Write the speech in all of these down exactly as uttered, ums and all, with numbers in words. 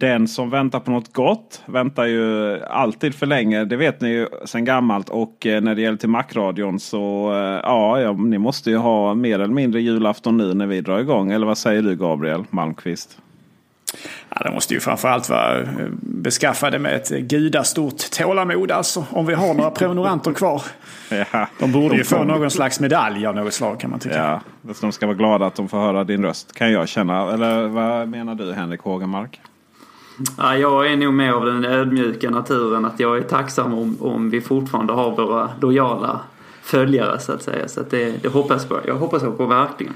Den som väntar på något gott väntar ju alltid för länge. Det vet ni ju sedan gammalt. Och när det gäller till Mac-radion så ja, ja, ni måste ju ha mer eller mindre julafton nu när vi drar igång. Eller vad säger du, Gabriel Malmqvist? Ja, det måste ju framförallt vara beskaffade med ett gudastort tålamod, alltså, om vi har några prenumeranter kvar. Ja, de borde de ju få någon slags medalj av något slag, kan man tycka. Ja, de ska vara glada att de får höra din röst, kan jag känna. Eller vad menar du, Henrik Hågenmark? Ja, jag är nog med av den ödmjuka naturen att jag är tacksam om, om vi fortfarande har våra lojala följare, så att säga. Så att det, det hoppas på. Jag hoppas på verkligen.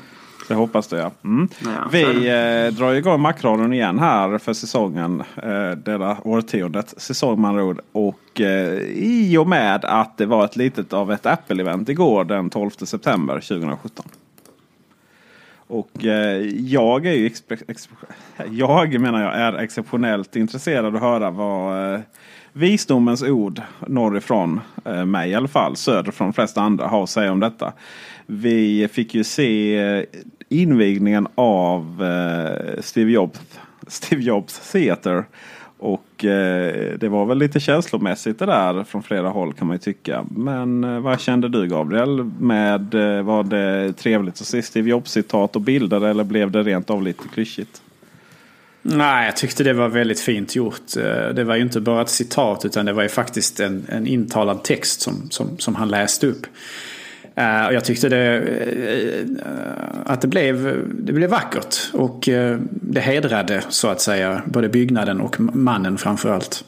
Det hoppas det, ja. Mm. Ja, vi eh, drar igång Mac-radion igen här för säsongen, eh, denna årtiondet, säsong man rod. Och eh, i och med att det var ett litet av ett Apple-event igår den tolfte september tjugohundrasjutton. Och eh, jag är ju exp- exp- jag menar jag är exceptionellt intresserad av att höra vad eh, visdomens ord norrifrån eh, mig i alla fall, söderifrån de flesta andra, har att säga om detta. Vi fick ju se eh, invigningen av eh, Steve Jobs Steve Jobs Theater. Och eh, det var väl lite känslomässigt det där från flera håll, kan man ju tycka. Men eh, vad kände du, Gabriel? Med, eh, var det trevligt att se Steve Jobs-citat och bilder, eller blev det rent av lite klyschigt? Nej, jag tyckte det var väldigt fint gjort. Det var ju inte bara ett citat, utan det var ju faktiskt en, en intalad text som, som, som han läste upp. Uh, och jag tyckte det, uh, att det blev, det blev vackert och uh, det hedrade, så att säga, både byggnaden och mannen framförallt.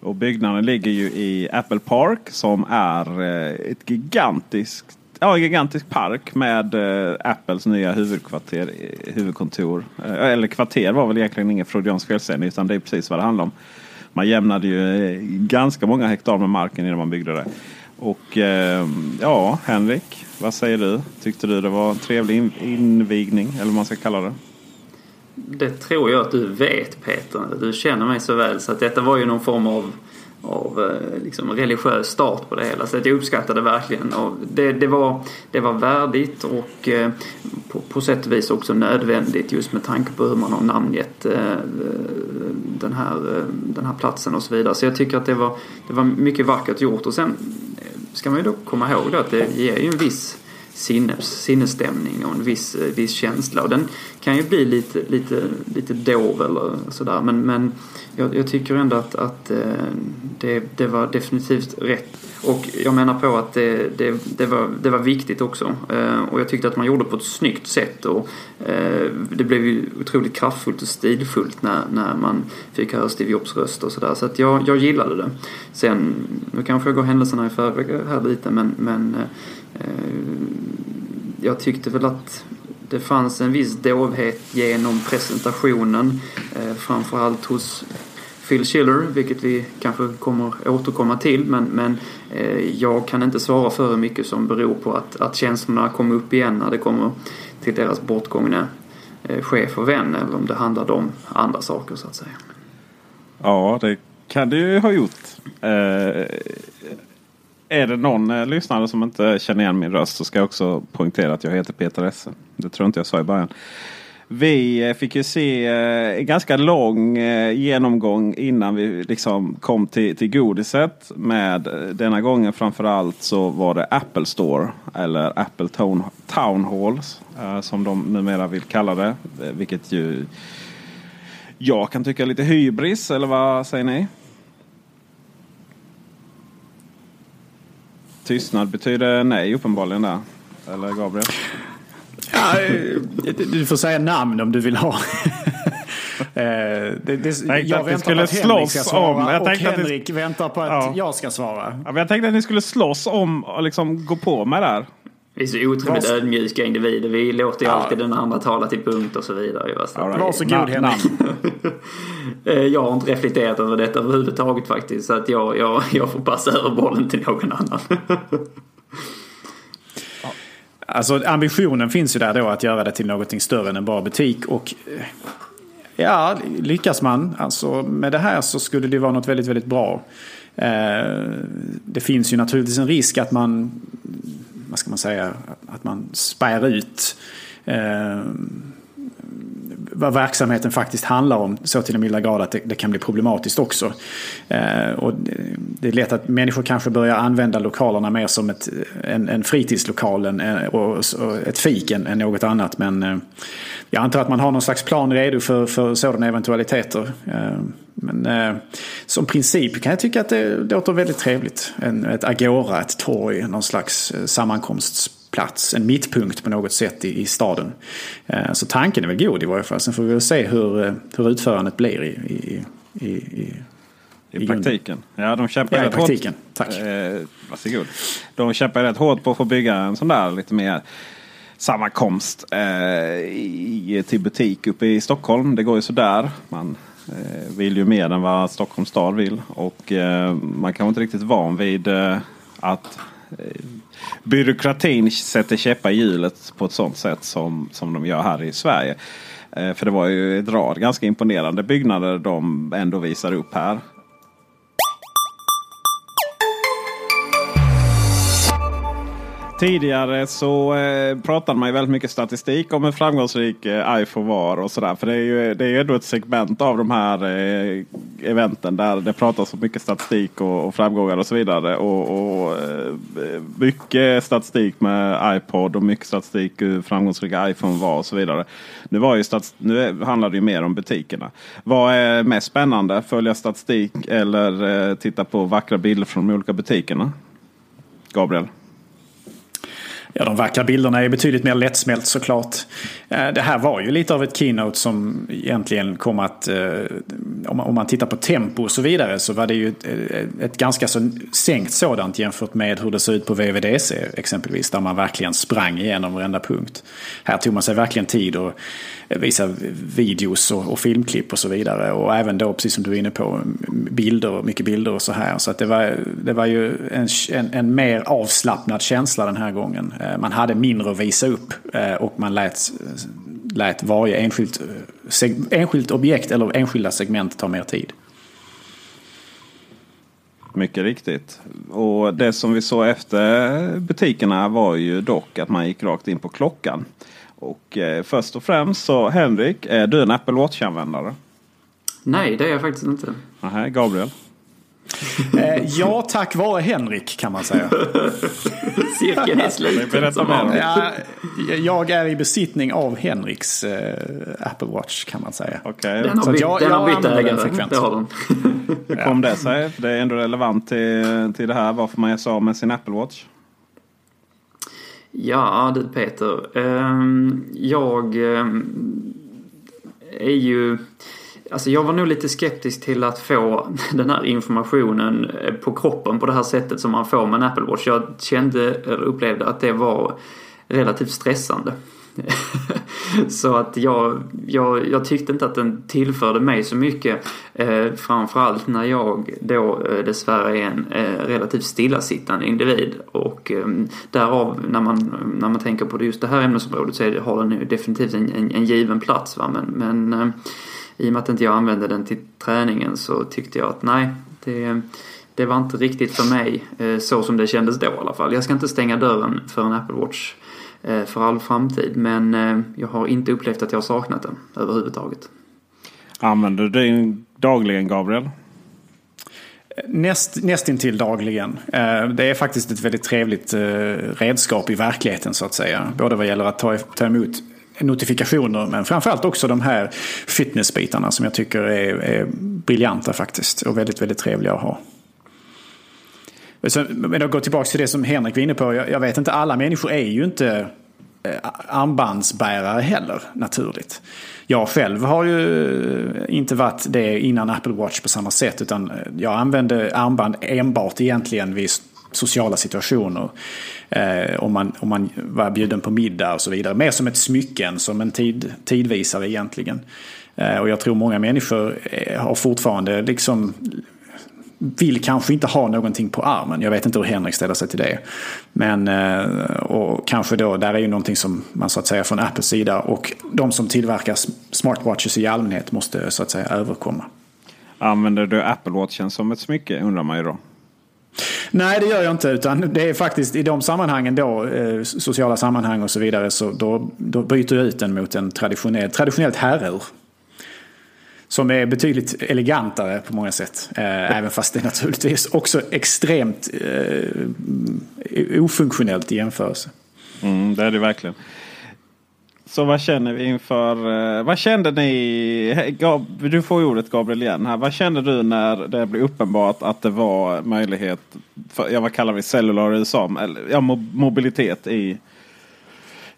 Och byggnaden ligger ju i Apple Park, som är uh, ett gigantiskt, ja, gigantisk park med uh, Apples nya huvudkvarter, huvudkontor. Uh, eller kvarter var väl egentligen ingen freudiansk felsägning, utan det är precis vad det handlar om. Man jämnade ju uh, ganska många hektar med marken innan man byggde det. Och eh, ja, Henrik, vad säger du? Tyckte du det var en trevlig invigning, eller vad man ska kalla det? Det tror jag att du vet, Peter. Du känner mig så väl, så att detta var ju någon form av, av liksom religiös start på det hela. Så att jag uppskattade verkligen. Och det, det, var, det var värdigt och eh, på, på sätt och vis också nödvändigt, just med tanke på hur man har namngett eh, den, här, eh, den här platsen och så vidare. Så jag tycker att det var, det var mycket vackert gjort. Och sen ska man ju då komma ihåg då att det ger ju en viss sinnes, sinnesstämning och en viss, viss känsla, och den kan ju bli lite, lite, lite dov eller sådär, men, men jag, jag tycker ändå att, att det, det var definitivt rätt, och jag menar på att det, det, det, var, det var viktigt också, och jag tyckte att man gjorde på ett snyggt sätt, och det blev ju otroligt kraftfullt och stilfullt när, när man fick höra Steve Jobs röst och sådär, så att jag, jag gillade det. Sen, nu kanske jag går händelserna i förväg här lite, men, men jag tyckte väl att det fanns en viss dovhet genom presentationen, framförallt hos Phil Schiller, vilket vi kanske kommer återkomma till, men, men jag kan inte svara för hur mycket som beror på att, att känslorna kommer upp igen när det kommer till deras bortgångna chef och vän, eller om det handlade om andra saker, så att säga. Ja, det kan det ju ha gjort. Eh... Är det någon eh, lyssnare som inte känner igen min röst, så ska jag också poängtera att jag heter Peter Esse. Det tror inte jag sa i början. Vi eh, fick ju se eh, en ganska lång eh, genomgång innan vi liksom kom till, till godiset. Med eh, denna gången framförallt så var det Apple Store, eller Apple Town, Town Halls eh, som de numera vill kalla det. Eh, vilket ju jag kan tycka är lite hybris, eller vad säger ni? Tystnad betyder nej uppenbarligen där. Eller Gabriel? Ja, du får säga namn om du vill ha. det, det, jag, jag väntar skulle på att Henrik ska svara om. Jag och Henrik ni... väntar på att ja. jag ska svara. Ja, jag tänkte att ni skulle slåss om och liksom gå på med där. Vi är så otroligt Vars... ödmjuka individer. Vi låter ju alltid ja. den andra tala till punkt och så vidare. Right. Varsågod, Henrik. Jag har inte reflekterat över detta överhuvudtaget faktiskt. Så att jag, jag, jag får passa över bollen till någon annan. Alltså ambitionen finns ju där då att göra det till någonting större än en bara butik. Och ja, lyckas man alltså med det här så skulle det vara något väldigt, väldigt bra. Det finns ju naturligtvis en risk att man... vad ska man säga, att man spär ut eh, vad verksamheten faktiskt handlar om så till en milda grad att det, det kan bli problematiskt också. Eh, och det är lätt att människor kanske börjar använda lokalerna mer som ett, en, en fritidslokal en, och, och ett fik än, än något annat. Men eh, jag antar att man har någon slags plan redo för, för sådana eventualiteter. Eh, men eh, som princip kan jag tycka att det låter väldigt trevligt. En, ett agora, ett torg, någon slags sammankomstplats, en mittpunkt på något sätt i, i staden. Eh, så tanken är väl god i varje fall. Sen får vi väl se hur, hur utförandet blir i, i, i, i, I, I praktiken. Ja, de kämpar ja, rätt praktiken. hårt. Tack. Eh, varsågod. De kämpar rätt hårt på att få bygga en sån där lite mer sammankomst eh, i, till butik uppe i Stockholm. Det går ju sådär. Man eh, vill ju mer än vad Stockholms stad vill. Och eh, man kan inte riktigt van vid eh, att eh, byråkratin sätter käppar i hjulet på ett sånt sätt som, som de gör här i Sverige. Eh, för det var ju ett rad ganska imponerande byggnader de ändå visar upp här. Tidigare så eh, pratade man ju väldigt mycket statistik om hur framgångsrik eh, iPhone var och sådär. För det är ju, det är ju ändå ett segment av de här eh, eventen där det pratas så mycket statistik och, och framgångar och så vidare. Och, och eh, mycket statistik med iPod och mycket statistik hur framgångsrik iPhone var och så vidare. Nu, var ju stats- nu handlar det ju mer om butikerna. Vad är mest spännande? Följa statistik eller eh, titta på vackra bilder från de olika butikerna? Gabriel? Ja, de vackra bilderna är betydligt mer lättsmält såklart. Det här var ju lite av ett keynote som egentligen kom att, om man tittar på tempo och så vidare, så var det ju ett ganska så sänkt sådant jämfört med hur det ser ut på W W D C exempelvis, där man verkligen sprang igenom varenda punkt. Här tog man sig verkligen tid och visade videos och, och filmklipp och så vidare, och även då, precis som du är inne på, bilder, mycket bilder och så här. Så att det var, det var ju en, en, en mer avslappnad känsla den här gången. Man hade mindre att visa upp och man lät, lät varje enskilt, enskilt objekt eller enskilda segment ta mer tid. Mycket riktigt. Och det som vi såg efter butikerna var ju dock att man gick rakt in på klockan. Och först och främst så, Henrik, är du en Apple Watch-användare? Nej, det är jag faktiskt inte. Aha, Gabriel? Ja, tack vare Henrik kan man säga. Cirkeln är sluten. Ja, jag är i besittning av Henriks eh, Apple Watch kan man säga. Okay. Den har bytt, jag, den jag har bytt ägare frekvent. Det har den. Hur kom det sig? Det är ändå relevant till, till det här, varför man är så med sin Apple Watch. Ja, du Peter. Jag är ju... Alltså jag var nog lite skeptisk till att få den här informationen på kroppen på det här sättet som man får med en Apple Watch. Jag kände eller upplevde att det var relativt stressande. Så att jag, jag, jag tyckte inte att den tillförde mig så mycket. Eh, framförallt när jag då eh, dessvärre är en eh, relativt stillasittande individ. Och eh, därav när man, när man tänker på just det här ämnesområdet, så är det, har den nu definitivt en, en, en given plats. Va? Men... men eh, I och med att inte jag använde den till träningen så tyckte jag att nej, det, det var inte riktigt för mig så som det kändes då i alla fall. Jag ska inte stänga dörren för en Apple Watch för all framtid, men jag har inte upplevt att jag har saknat den överhuvudtaget. Använder du den dagligen, Gabriel? Näst, nästintill dagligen. Det är faktiskt ett väldigt trevligt redskap i verkligheten så att säga. Både vad gäller att ta, ta emot notifikationer, men framförallt också de här fitnessbitarna som jag tycker är, är briljanta faktiskt och väldigt, väldigt trevliga att ha. Men jag går tillbaka till det som Henrik var inne på. Jag, jag vet inte, alla människor är ju inte armbandsbärare heller naturligt. Jag själv har ju inte varit det innan Apple Watch på samma sätt, utan jag använde armband enbart egentligen vid sociala situationer, eh, om, man, om man var bjuden på middag och så vidare, mer som ett smycken, som en tid, tidvisare egentligen. Eh, och jag tror många människor har fortfarande liksom, vill kanske inte ha någonting på armen. Jag vet inte hur Henrik ställer sig till det, men eh, och kanske då, där är ju någonting som man så att säga från Apples sida och de som tillverkar smartwatches i allmänhet måste så att säga överkomma. Använder du Apple Watchen som ett smycke, undrar man ju då? Nej, det gör jag inte, utan det är faktiskt i de sammanhangen då, eh, sociala sammanhang och så vidare, så då, då byter jag ut den mot en traditionell, traditionellt herrur som är betydligt elegantare på många sätt, eh, även fast det naturligtvis också extremt eh, ofunktionellt i jämförelse. Mm, det är det verkligen. Så vad känner vi inför, vad kände ni, du får ordet Gabriel igen här, vad kände du när det blev uppenbart att det var möjlighet för, jag vad kallar vi cellular i U S A, eller ja, mobilitet i,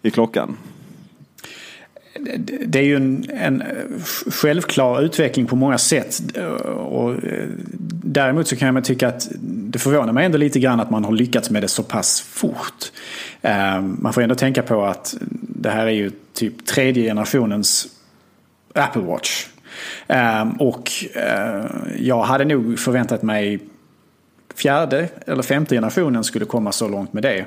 i klockan? Det är ju en, en självklar utveckling på många sätt, och däremot så kan jag tycka att det förvånar mig ändå lite grann att man har lyckats med det så pass fort. Man får ändå tänka på att det här är ju typ tredje generationens Apple Watch, och jag hade nog förväntat mig fjärde eller femte generationen skulle komma så långt med det.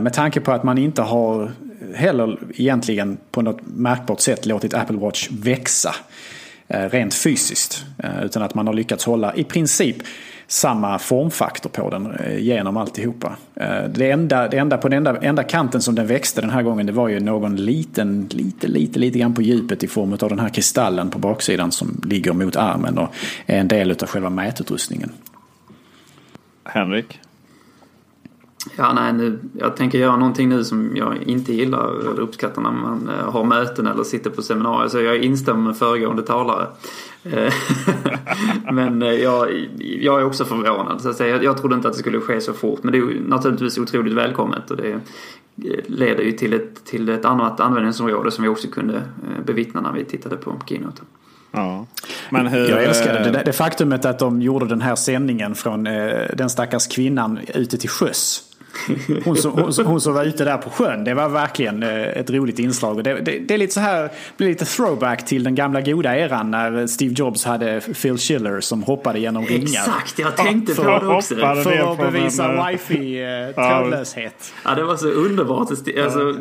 Med tanke på att man inte har heller egentligen på något märkbart sätt låtit Apple Watch växa rent fysiskt, utan att man har lyckats hålla i princip samma formfaktor på den genom alltihopa. Det enda, det enda på den enda, enda kanten som den växte den här gången, det var ju någon liten, lite, lite, lite grann på djupet i form av den här kristallen på baksidan som ligger mot armen och är en del av själva mätutrustningen. Henrik? Ja, nej, nu, jag tänker göra någonting nu som jag inte gillar eller uppskattar när man har möten eller sitter på seminarier. Så jag instämmer med föregående talare. Men jag, jag är också förvånad. Så att säga. Jag trodde inte att det skulle ske så fort. Men det är naturligtvis otroligt välkommet. Och det leder ju till ett, till ett annat användningsområde som vi också kunde bevittna när vi tittade på keynoten. Ja. Men hur... Jag älskade det, det faktumet att de gjorde den här sändningen från den stackars kvinnan ute till sjöss. Hon som, hon, som, hon som var ute där på sjön. Det var verkligen ett roligt inslag. Det, det, det är lite så här, blir lite throwback till den gamla goda eran när Steve Jobs hade Phil Schiller som hoppade genom ringar. Exakt, jag tänkte på det också. För att bevisa wifi-trådlöshet. Ja, det var så underbart. Alltså,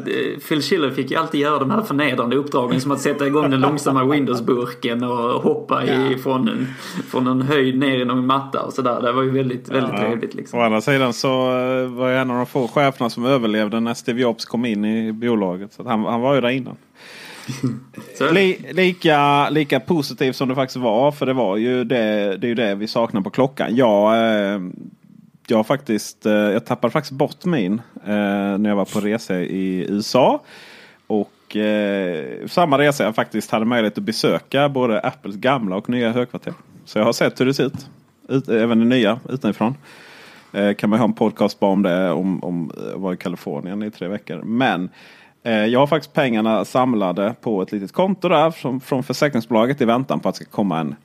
Phil Schiller fick ju alltid göra de här förnedrande uppdragen som att sätta igång den långsamma Windows-burken och hoppa i, från, en, från en höjd ner i någon matta och sådär. Det var ju väldigt, väldigt ja. trevligt. Liksom. Å andra sidan så var jag en av de få cheferna som överlevde när Steve Jobs kom in i bolaget. Så han, han var ju där innan. Li, lika, lika positivt som det faktiskt var. För det var ju det, det, är ju det vi saknar på klockan. Jag, jag, faktiskt, jag tappade faktiskt bort min när jag var på resa i U S A. Och samma resa jag faktiskt hade möjlighet att besöka både Apples gamla och nya högkvarter. Så jag har sett hur det ser ut. ut även det nya utifrån. Kan man ha en podcast bara om det, om, om var i Kalifornien i tre veckor. Men eh, jag har faktiskt pengarna samlade på ett litet konto där från, från försäkringsbolaget i väntan på att det ska komma en,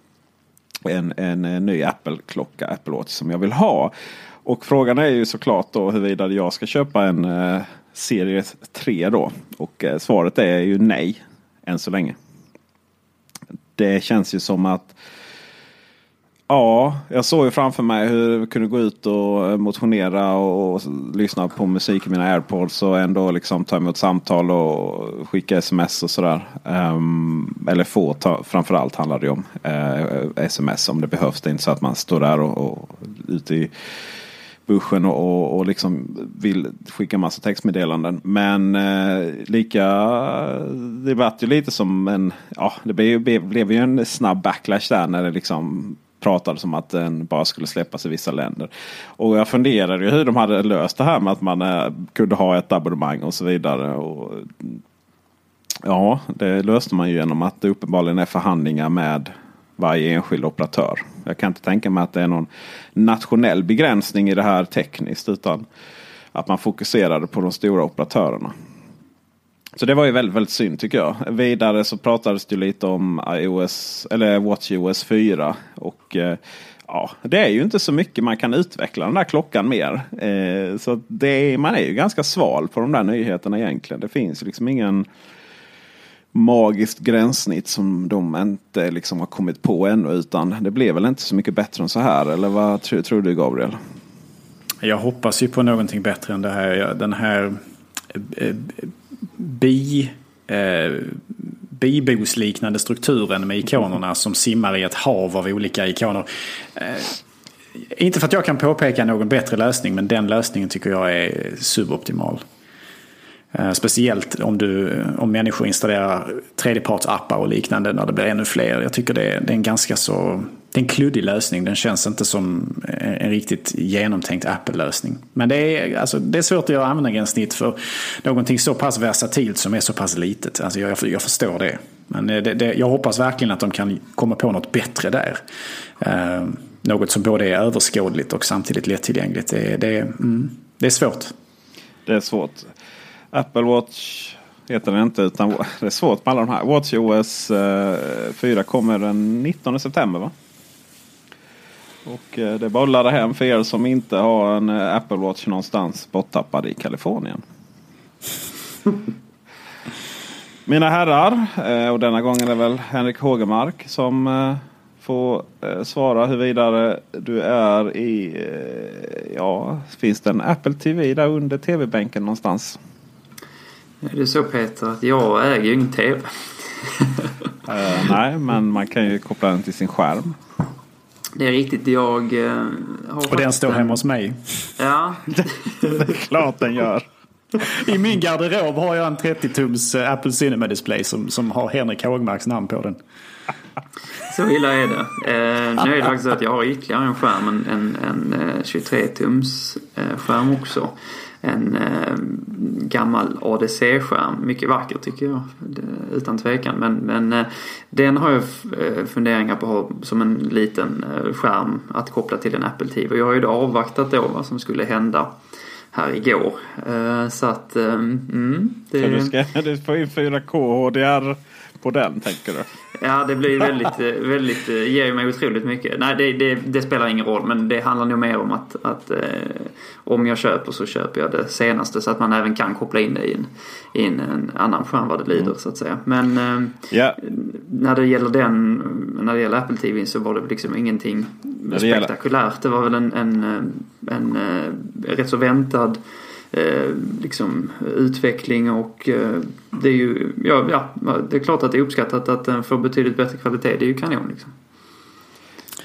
en, en ny Apple-klocka, Apple Watch som jag vill ha. Och frågan är ju såklart då huruvida jag ska köpa en eh, Series tre då. Och eh, svaret är ju nej, än så länge. Det känns ju som att ja, jag såg ju framför mig hur jag kunde gå ut och motionera och, och lyssna på musik i mina Airpods och ändå liksom ta emot samtal och skicka sms och sådär. Um, eller få, ta, framförallt handlar det om uh, sms om det behövs. Det är inte så att man står där och, och ute i buschen och, och, och liksom vill skicka massa textmeddelanden. Men eh, lika det var ju lite som en ja, det blev, blev ju en snabb backlash där när det liksom pratade som att den bara skulle släppas i vissa länder. Och jag funderade ju hur de hade löst det här med att man eh, kunde ha ett abonnemang och så vidare. Och ja, det löste man ju genom att det uppenbarligen är förhandlingar med varje enskild operatör. Jag kan inte tänka mig att det är någon nationell begränsning i det här tekniskt, utan att man fokuserade på de stora operatörerna. Så det var ju väldigt, väldigt synd tycker jag. Vidare så pratades det lite om iOS, eller WatchOS fyra. Och ja, det är ju inte så mycket man kan utveckla den där klockan mer. Så det, man är ju ganska sval på de där nyheterna egentligen. Det finns liksom ingen magiskt gränssnitt som de inte liksom har kommit på ännu, utan det blev väl inte så mycket bättre än så här, eller vad tror, tror du Gabriel? Jag hoppas ju på någonting bättre än det här. Den här eh, bi eh, bibosliknande strukturen med ikonerna som simmar i ett hav av olika ikoner. Eh, inte för att jag kan påpeka någon bättre lösning, men den lösningen tycker jag är suboptimal. Speciellt om, du, om människor installerar tredjepartsappar och liknande när det blir ännu fler. Jag tycker det är, det är en ganska så det är en kluddig lösning. Den känns inte som en riktigt genomtänkt Apple-lösning. Men det är, alltså, det är svårt att göra användargränssnitt för någonting så pass versatilt som är så pass litet. Alltså, jag, jag förstår det. Men det, det, jag hoppas verkligen att de kan komma på något bättre där. Eh, något som både är överskådligt och samtidigt lättillgängligt. Det, det, mm, det är svårt. Det är svårt. Apple Watch heter den inte, utan det är svårt med alla de här. WatchOS fyra kommer den nittonde september, va? Och det är bara att ladda hem för er som inte har en Apple Watch någonstans borttappad i Kalifornien. Mina herrar, och denna gången är det väl Henrik Hågenmark som får svara hur vidare du är i... Ja, finns det en Apple T V där under tv-bänken någonstans? Det är så Peter att jag äger ju ingen tv. uh, nej, men man kan ju koppla den till sin skärm. Det är riktigt, jag uh, har. Och den står en... hemma hos mig. Ja. Det är klart den gör. I min garderob har jag en trettio-tums Apple Cinema Display som, som har Henrik Hågenmarks namn på den. Så illa är det. Eh, nu är det faktiskt att jag har ytterligare en skärm, en, en, en tjugotre tums eh, skärm också. En eh, gammal A D C-skärm. Mycket vacker tycker jag, det, utan tvekan. Men, men eh, den har jag f- funderingar på att ha som en liten eh, skärm att koppla till en Apple T V. Och jag har ju då avvaktat då vad som skulle hända här igår. Eh, så att... Eh, mm, det... Så du, ska, du får ju fyra K H D R på den, tänker du? Ja, det blir väldigt, väldigt, ger ju mig otroligt mycket. Nej, det, det, det spelar ingen roll, men det handlar nog mer om att, att eh, om jag köper så köper jag det senaste, så att man även kan koppla in det i en, i en annan skärm vad det lider, mm. så att säga. Men eh, yeah. när det gäller den, när det gäller Apple T V så var det liksom ingenting det spektakulärt. Det var väl en, en, en, en rätt så väntad Eh, liksom utveckling och eh, det är ju ja, ja, det är klart att det är uppskattat att den får betydligt bättre kvalitet, det är ju kanon liksom.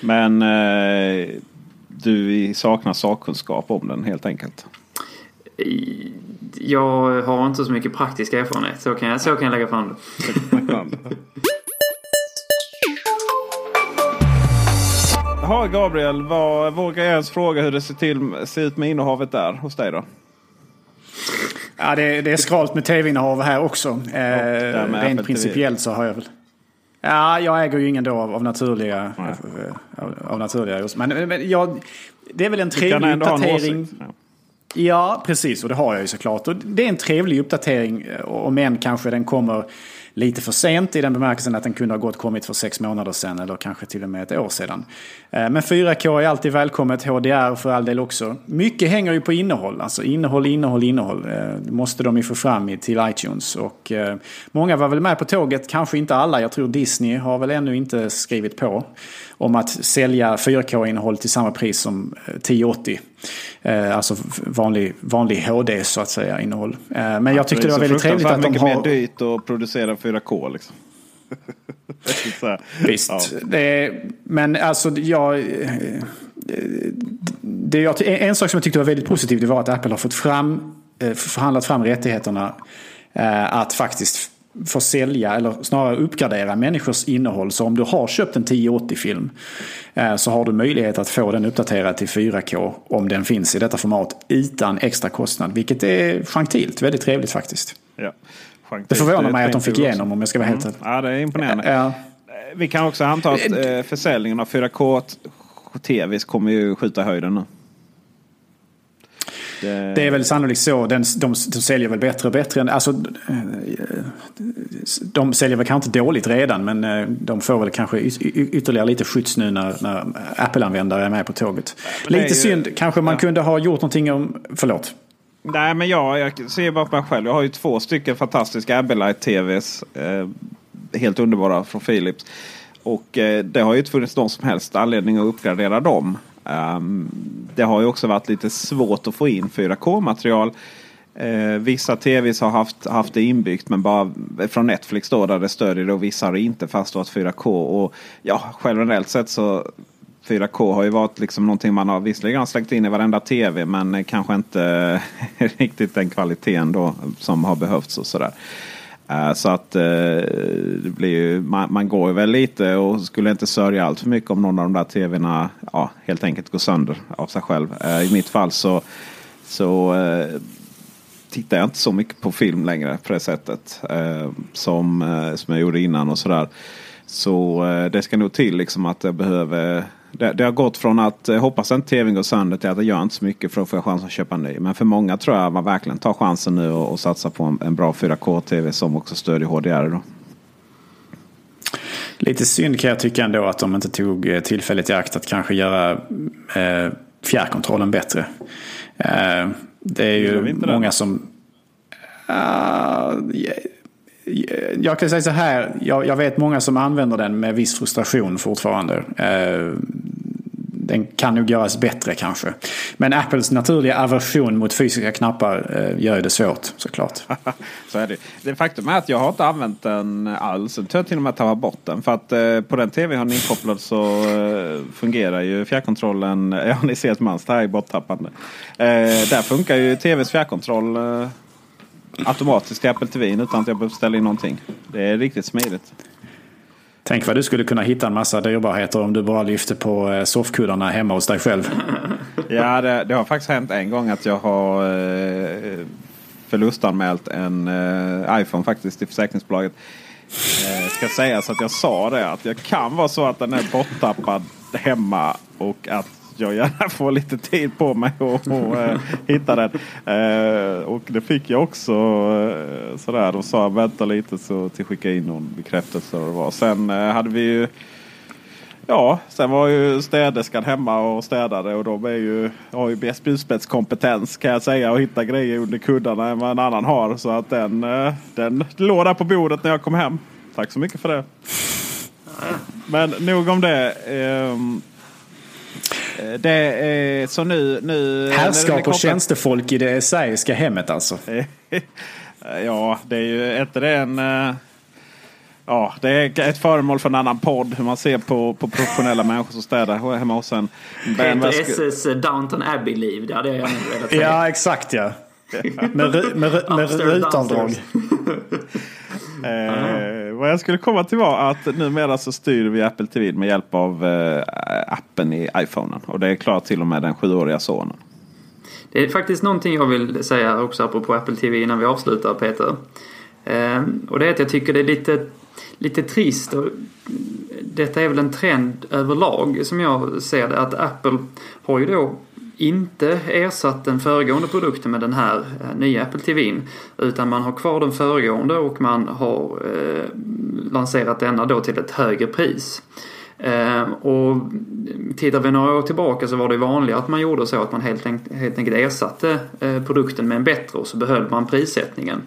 Men eh, du saknar sakkunskap om den helt enkelt. Jag har inte så mycket praktisk erfarenhet, så kan jag, så kan jag lägga fram det. Jaha, Gabriel, vad, vågar jag ens fråga hur det ser, till, ser ut med innehavet där hos dig då? Ja, det, det är skralt med tv-innehav här också. Ja, eh, rent principiellt så har jag väl... Ja, jag äger ju ingen då av, av naturliga... Av, av naturliga just. Men, men jag, det är väl en trevlig uppdatering... Ja. ja, precis. Och det har jag ju såklart. Och det är en trevlig uppdatering. Och men kanske den kommer lite för sent i den bemärkelsen att den kunde ha gått kommit för sex månader sedan eller kanske till och med ett år sedan. Men fyra K är alltid välkommet, H D R för all del också. Mycket hänger ju på innehåll, alltså innehåll, innehåll, innehåll. Det måste de ju få fram till iTunes, och många var väl med på tåget, kanske inte alla. Jag tror Disney har väl ännu inte skrivit på om att sälja fyra K-innehåll till samma pris som tio åttio. Alltså vanlig, vanlig H D så att säga innehåll. Men jag tyckte det var väldigt trevligt att de har... mer dyrt att producera fyra K liksom. Så här. Visst. Ja. Det, men alltså jag... Det, jag... En sak som jag tyckte var väldigt positiv, det var att Apple har fått fram, förhandlat fram rättigheterna att faktiskt få sälja eller snarare uppgradera människors innehåll. Så om du har köpt en tio åttio-film så har du möjlighet att få den uppdaterad till fyra K om den finns i detta format utan extra kostnad, vilket är gentilt, väldigt trevligt faktiskt. Ja. Det förvånar mig att de fick igenom, om jag ska vara helt rätt. Mm. Ja, det är imponerande. Ja. Vi kan också anta att försäljningen av fyra K-T V kommer ju skjuta höjden nu. Det... det är väl sannolikt så. Den, de, de säljer väl bättre och bättre. Än, alltså, de säljer väl kanske inte dåligt redan, men de får väl kanske ytterligare lite skjuts nu när, när Apple-användare är med på tåget. Lite ju... synd. Kanske man ja. kunde ha gjort någonting om... Förlåt. Nej, men jag, jag ser bara på mig själv. Jag har ju två stycken fantastiska Abelite-tvs. Eh, helt underbara från Philips. Och eh, det har ju inte funnits någon som helst anledning att uppgradera dem. Um, det har ju också varit lite svårt att få in fyra K-material. Eh, vissa tvs har haft, haft det inbyggt, men bara från Netflix då, där det stödjer det, och vissa har inte fast varit fyra K. Och ja, generellt sett så... fyra K har ju varit liksom någonting man har visserligen släckt in i varenda tv, men kanske inte riktigt den kvaliteten då som har behövts och sådär. Så att det blir ju, man, man går ju väl lite och skulle inte sörja allt för mycket om någon av de där tvna ja, helt enkelt går sönder av sig själv. I mitt fall så, så tittar jag inte så mycket på film längre på det sättet som, som jag gjorde innan och sådär. Så det ska nog till liksom att jag behöver... Det, det har gått från att hoppas att tvn går sönder till att jag gör inte så mycket för att få chans att köpa en ny. Men för många tror jag man verkligen tar chansen nu och, och satsar på en, en bra fyra K-tv som också stödjer H D R då. Lite synd kan jag tycka ändå att de inte tog tillfället i akt att kanske göra eh, fjärrkontrollen bättre. Eh, det är ju det är många det. som... Uh, yeah. Jag kan säga så här, jag, jag vet många som använder den med viss frustration fortfarande. Eh, den kan nog göras bättre kanske. Men Apples naturliga aversion mot fysiska knappar eh, gör det svårt, såklart. Så är det. Det faktum är att jag har inte använt den alls. Jag tror till och med att jag har bort den. För att eh, på den tv har inkopplad så eh, fungerar ju fjärrkontrollen. Ja, ni ser ett mönster här i borttappande. Eh, där funkar ju tvs fjärrkontroll... Eh, automatiskt i Apple T V utan att jag behöver ställa in någonting. Det är riktigt smidigt. Tänk vad du skulle kunna hitta en massa dyrbarheter om du bara lyfter på soffkuddarna hemma hos dig själv. Ja, det, det har faktiskt hänt en gång att jag har eh, förlustanmält en eh, iPhone faktiskt till försäkringsbolaget. Eh, ska säga så att jag sa det, att jag kan vara så att den är borttappad hemma och att jag gärna får lite tid på mig och, och eh, hitta den. Eh, och det fick jag också eh, sådär. De sa vänta lite så till skicka in någon bekräftelse och det var. Sen eh, hade vi ju ja, sen var ju städerskan hemma och städade och de är ju, har ju bäst spjutspetskompetens kan jag säga och hitta grejer under kuddarna än vad en annan har. Så att den, eh, den låg där på bordet när jag kom hem. Tack så mycket för det. Men nog om det. Eh, Det är så nu, nu härskap och tjänstefolk i det esaiska hemmet alltså. Ja, det är ju ett, det är en, ja, det är ett föremål för en annan podd hur man ser på, på professionella människor som städar hemma hos en. Det är S S Downton Abbey-liv, det hade jag redan till. Ja, exakt ja. Med, med, med, med rutavdrag. Eh, uh-huh. Vad jag skulle komma till var att numera så styr vi Apple T V med hjälp av eh, appen i iPhonen. Och det är klart till och med den sjuåriga sonen. Det är faktiskt någonting jag vill säga också apropå Apple T V innan vi avslutar, Peter. Eh, och det är att jag tycker det är lite, lite trist. Och detta är väl en trend överlag som jag ser det. Att Apple har ju då inte ersatt den föregående produkten med den här eh, nya Apple T V:n, utan man har kvar den föregående och man har eh, lanserat denna då till ett högre pris. Eh, och tittar vi några år tillbaka så var det vanligt att man gjorde så att man helt, enk- helt enkelt ersatte eh, produkten med en bättre och så behöll man prissättningen.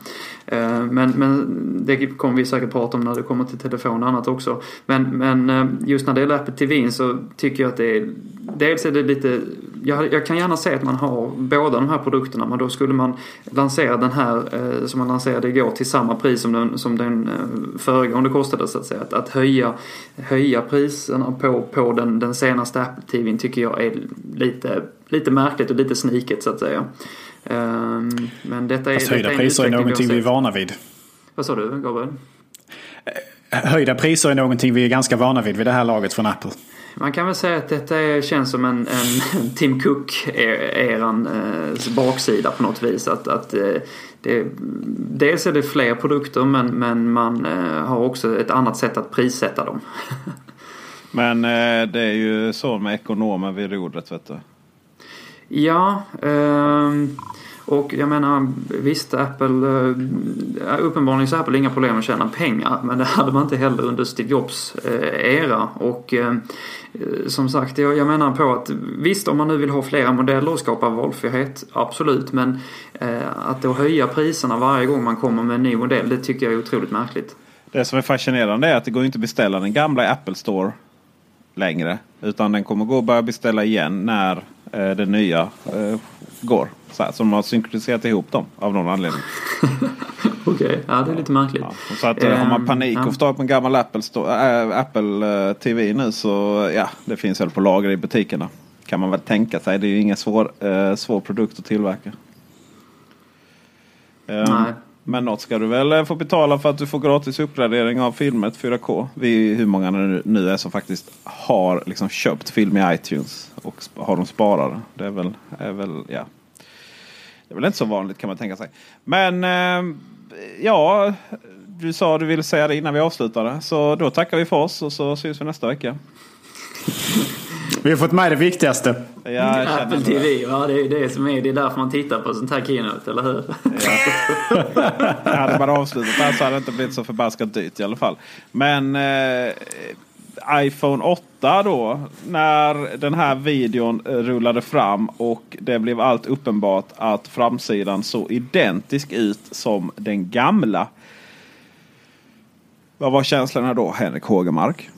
Eh, men, men det kommer vi säkert prata om när det kommer till telefon och annat också. Men, men eh, just när det gäller Apple T V:n så tycker jag att det är, dels är det lite, jag, jag kan gärna säga att man har båda de här produkterna, men då skulle man lansera den här eh, som man lanserade igår till samma pris som den, som den eh, föregående kostade så att säga. Att, att höja, höja pris På, på den, den senaste Apple T V:n tycker jag är lite, lite märkligt och lite sniket så att säga. Um, men detta är, alltså, höjda detta är priser är någonting vi är vana vid. Vad sa du, Gabriel? Höjda priser är någonting vi är ganska vana vid vid det här laget från Apple. Man kan väl säga att detta känns som en, en Tim Cook-erans baksida på något vis. Att, att det, dels är det fler produkter men, men man har också ett annat sätt att prissätta dem. Men eh, det är ju så med ekonomer vid rodret, vet du. Ja, eh, och jag menar, visst, Apple, eh, uppenbarligen så har Apple inga problem att tjäna pengar. Men det hade man inte heller under Steve Jobs eh, era. Och eh, som sagt, jag, jag menar på att visst, om man nu vill ha flera modeller och skapa valfrihet, absolut. Men eh, att då höja priserna varje gång man kommer med en ny modell, det tycker jag är otroligt märkligt. Det som är fascinerande är att det går inte att beställa den gamla Apple Store längre, utan den kommer gå och börja beställa igen när eh, det nya eh, går. Så här, så de har synkroniserat ihop dem av någon anledning. Okej, okay. Ja, det är lite märkligt. Ja. Så att, um, har man panik och startar på en gammal Apple, Store, äh, Apple T V nu, så ja, det finns väl på lager i butikerna. Kan man väl tänka sig, det är ju ingen svår, eh, svår produkt att tillverka. Um, Nej. Men något ska du väl få betala för att du får gratis uppgradering av filmet fyra K. Vi, hur många nu är som faktiskt har liksom köpt film i iTunes och har de sparade. Det är väl, är väl, ja. Det är väl inte så vanligt kan man tänka sig. Men eh, ja, du sa du ville säga det innan vi avslutade. Så då tackar vi för oss och så syns vi nästa vecka. Vi har fått med det viktigaste. Ja, Apple T V, ja, det är det som är, det är därför man tittar på sånt här keynote, eller hur? Ja. Jag hade bara avslutat där så hade det inte blivit så förbaskat dyrt i alla fall. Men eh, iPhone åtta då, när den här videon rullade fram och det blev allt uppenbart att framsidan såg identisk ut som den gamla. Vad var känslorna då, Henrik Hågenmark?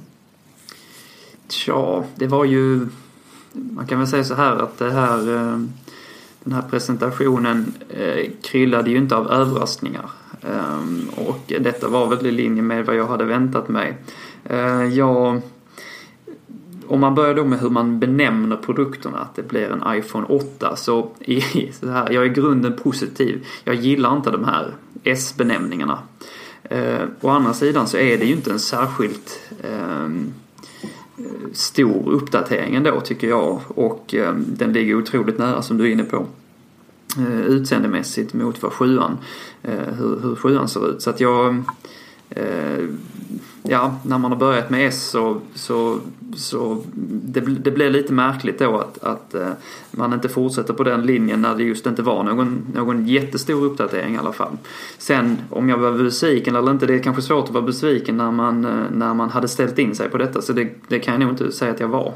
Ja, det var ju, man kan väl säga så här att det här, den här presentationen kryllade ju inte av överraskningar och detta var väl i linje med vad jag hade väntat mig. Ja, om man börjar då med hur man benämner produkterna, att det blir en iPhone åtta, så, i, så här, jag är i grunden positiv. Jag gillar inte de här S-benämningarna. Eh, å andra sidan så är det ju inte en särskilt eh, stor uppdatering ändå, tycker jag, och eh, den ligger otroligt nära, som du är inne på, eh, utseendemässigt mot vad sjuan, eh, hur, hur sjuan ser ut. Så att jag eh, ja, när man har börjat med S så, så, så det, det blir lite märkligt då att, att man inte fortsätter på den linjen när det just inte var någon, någon jättestor uppdatering i alla fall. Sen om jag var besviken eller inte, det är kanske svårt att vara besviken när man, när man hade ställt in sig på detta, så det, det kan jag nog inte säga att jag var.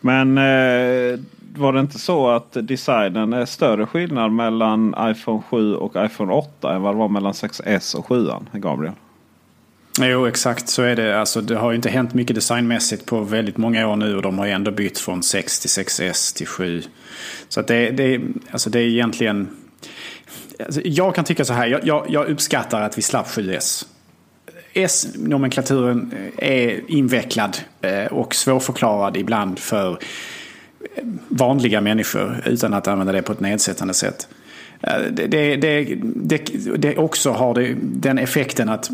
Men var det inte så att designen är större skillnad mellan iPhone sju och iPhone åtta än vad det var mellan sex S och sju, Gabriel? Jo, exakt så är det. Alltså, det har ju inte hänt mycket designmässigt på väldigt många år nu, och de har ju ändå bytt från sex till sex S till sju. Så att det, det, alltså det är egentligen... Alltså, jag kan tycka så här, jag, jag, jag uppskattar att vi slapp sju S. S-nomenklaturen är invecklad och svårförklarad ibland för vanliga människor utan att använda det på ett nedsättande sätt. Det, det, det, det, det också har det, den effekten att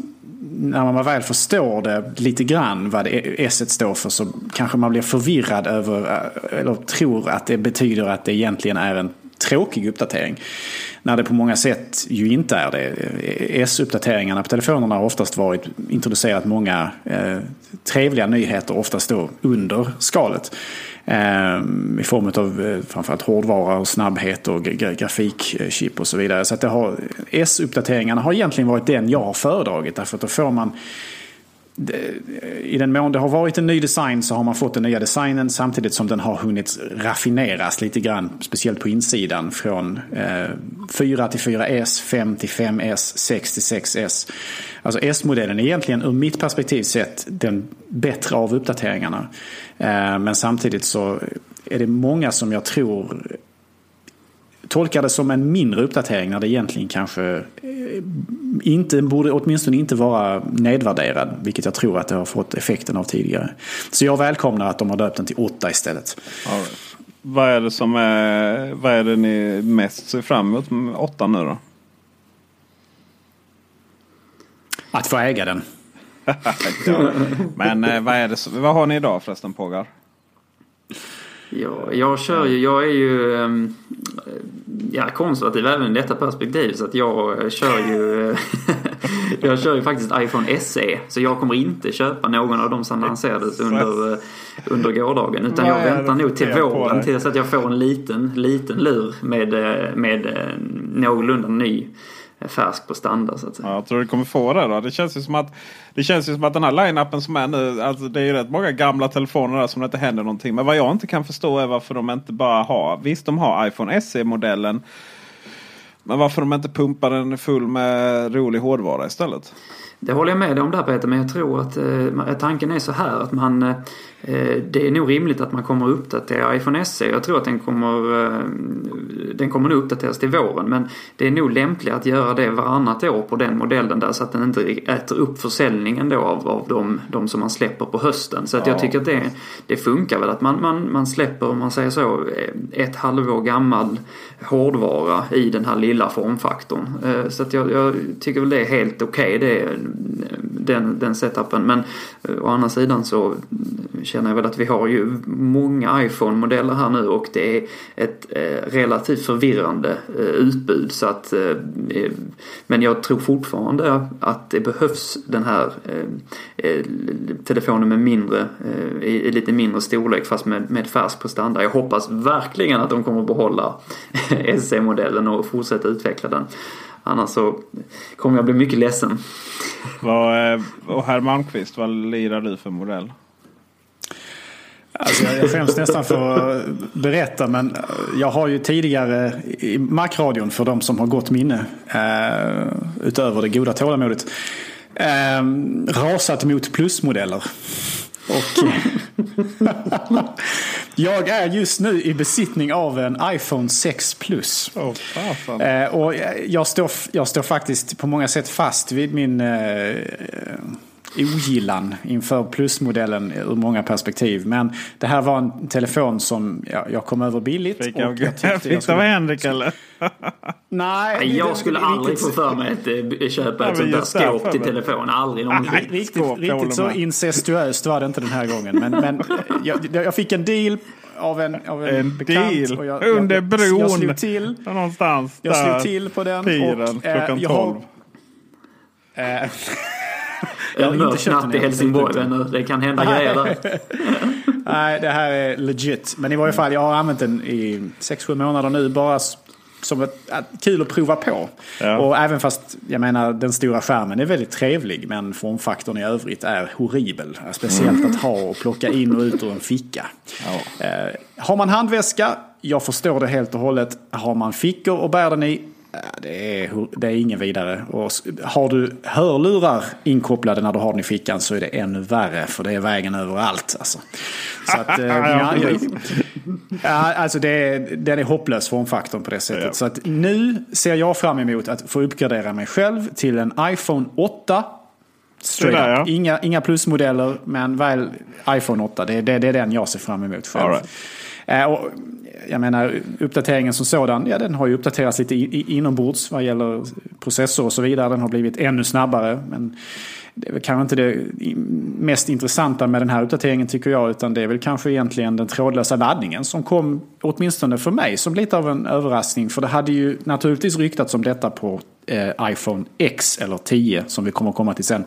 när man väl förstår det lite grann vad S står för, så kanske man blir förvirrad över eller tror att det betyder att det egentligen är en tråkig uppdatering, när det på många sätt ju inte är det. S-uppdateringarna på telefonerna har oftast varit introducerat många eh, trevliga nyheter, oftast då under skalet, eh, i form av eh, framförallt hårdvara och snabbhet och gra- grafikchip och så vidare. Så att det har, S-uppdateringarna har egentligen varit den jag har föredragit, därför att då får man, i den mån det har varit en ny design, så har man fått den nya designen samtidigt som den har hunnit raffineras lite grann, speciellt på insidan, från eh, fyra till fyra S, fem till fem S, sex till sex S. Alltså S-modellen är egentligen ur mitt perspektiv sett den bättre av uppdateringarna, eh, men samtidigt så är det många som jag tror tolkar det som en mindre uppdatering, när det egentligen kanske inte borde, åtminstone inte vara nedvärderad, vilket jag tror att det har fått effekten av tidigare. Så jag välkomnar att de har döpt den till åtta istället. Right. Vad är det som är, vad är det ni mest ser fram emot med åtta nu då? Att få äga den. Ja. Men vad är det som, vad har ni idag förresten, pågar? Ja, jag kör ju, jag är ju ja, konservativ även i detta perspektiv, så att jag kör ju jag kör ju faktiskt iPhone S E, så jag kommer inte köpa någon av dem som lanserades under, under gårdagen, utan jag väntar nog till våren tills att jag får en liten, liten lur med, med någorlunda ny, färsk på standard, så att säga. Ja, jag tror du kommer få det då. Det känns ju som att, det känns ju som att den här line-upen som är nu, alltså det är ju rätt många gamla telefoner där som inte händer någonting. Men vad jag inte kan förstå är varför de inte bara har, visst de har iPhone S E-modellen, men varför de inte pumpar den full med rolig hårdvara istället? Det håller jag med om där, Peter, men jag tror att eh, tanken är så här att man, eh, det är nog rimligt att man kommer att uppdatera iPhone S E. Jag tror att den kommer, eh, den kommer att uppdateras till våren, men det är nog lämpligt att göra det varannat år på den modellen där, så att den inte äter upp försäljningen då av, av de, de som man släpper på hösten. Så att jag tycker att det, det funkar väl att man, man, man släpper, om man säger så, ett halvår gammal hårdvara i den här lilla formfaktorn. Eh, så att jag, jag tycker väl det är helt okej, okay. Det är Den, den setupen, men eh, å andra sidan så känner jag väl att vi har ju många iPhone-modeller här nu, och det är ett eh, relativt förvirrande eh, utbud, så att eh, men jag tror fortfarande att det behövs den här eh, telefonen med mindre eh, i, i lite mindre storlek, fast med, med färsk prestanda. Jag hoppas verkligen att de kommer att behålla S E-modellen och fortsätta utveckla den. Annars så kommer jag bli mycket ledsen. Vad, och herr Malmqvist, vad lirar du för modell? Alltså jag, jag skäms nästan för att berätta, men jag har ju tidigare i Mac-radion, för de som har gott minne, eh, utöver det goda tålamodet, eh, rasat mot plusmodeller. Och jag är just nu i besittning av en iPhone sex Plus. Oh, fan. Eh, och jag står, jag står faktiskt på många sätt fast vid min eh, ogillan inför plusmodellen ur många perspektiv. Men det här var en telefon som jag, jag kom över billigt. Fick jag, och jag tyckte jag, fick jag skulle, det var Henrik eller? Nej, jag skulle aldrig få för mig att köpa ett sånt där skåp till telefon. Aldrig någonsin. Nej, riktigt, riktigt så incestuöst var det inte den här gången. Men, men jag, jag fick en deal av en, av en, en bekant. Deal. Och jag, under bron. Jag slog till, någonstans jag slog till på den. Piren, och, eh, klockan tolv. Jag, eh, jag har inte köpt den i Helsingborg. Det kan hända grejer där. Nej, det här är legit. Men i varje fall, jag har använt den i sex sju månader nu. Bara som ett, ett, kul att prova på. Ja. Och även fast, jag menar, den stora skärmen är väldigt trevlig, men formfaktorn i övrigt är horribel. Speciellt mm. att ha och plocka in och ut ur en ficka. Ja. Eh, har man handväska, jag förstår det helt och hållet. Har man fickor och bär den i, eh, det är, det är ingen vidare. Och har du hörlurar inkopplade när du har den i fickan, så är det ännu värre, för det är vägen överallt. Alltså. Så att, eh, ja, jag, ja, alltså det är, den är hopplös formfaktorn på det sättet. Ja. Så att nu ser jag fram emot att få uppgradera mig själv till en iPhone åtta. Straight där, ja. inga, inga plusmodeller, men väl iPhone åtta. Det, det, det är den jag ser fram emot själv. Right. Eh, och jag menar, uppdateringen som sådan, ja, den har ju uppdaterats lite i, i, inombords vad gäller processor och så vidare. Den har blivit ännu snabbare, men det är väl kanske inte det mest intressanta med den här uppdateringen, tycker jag, utan det är väl kanske egentligen den trådlösa laddningen som kom, åtminstone för mig, som lite av en överraskning. För det hade ju naturligtvis ryktats om detta på eh, iPhone X eller tio, som vi kommer att komma till sen.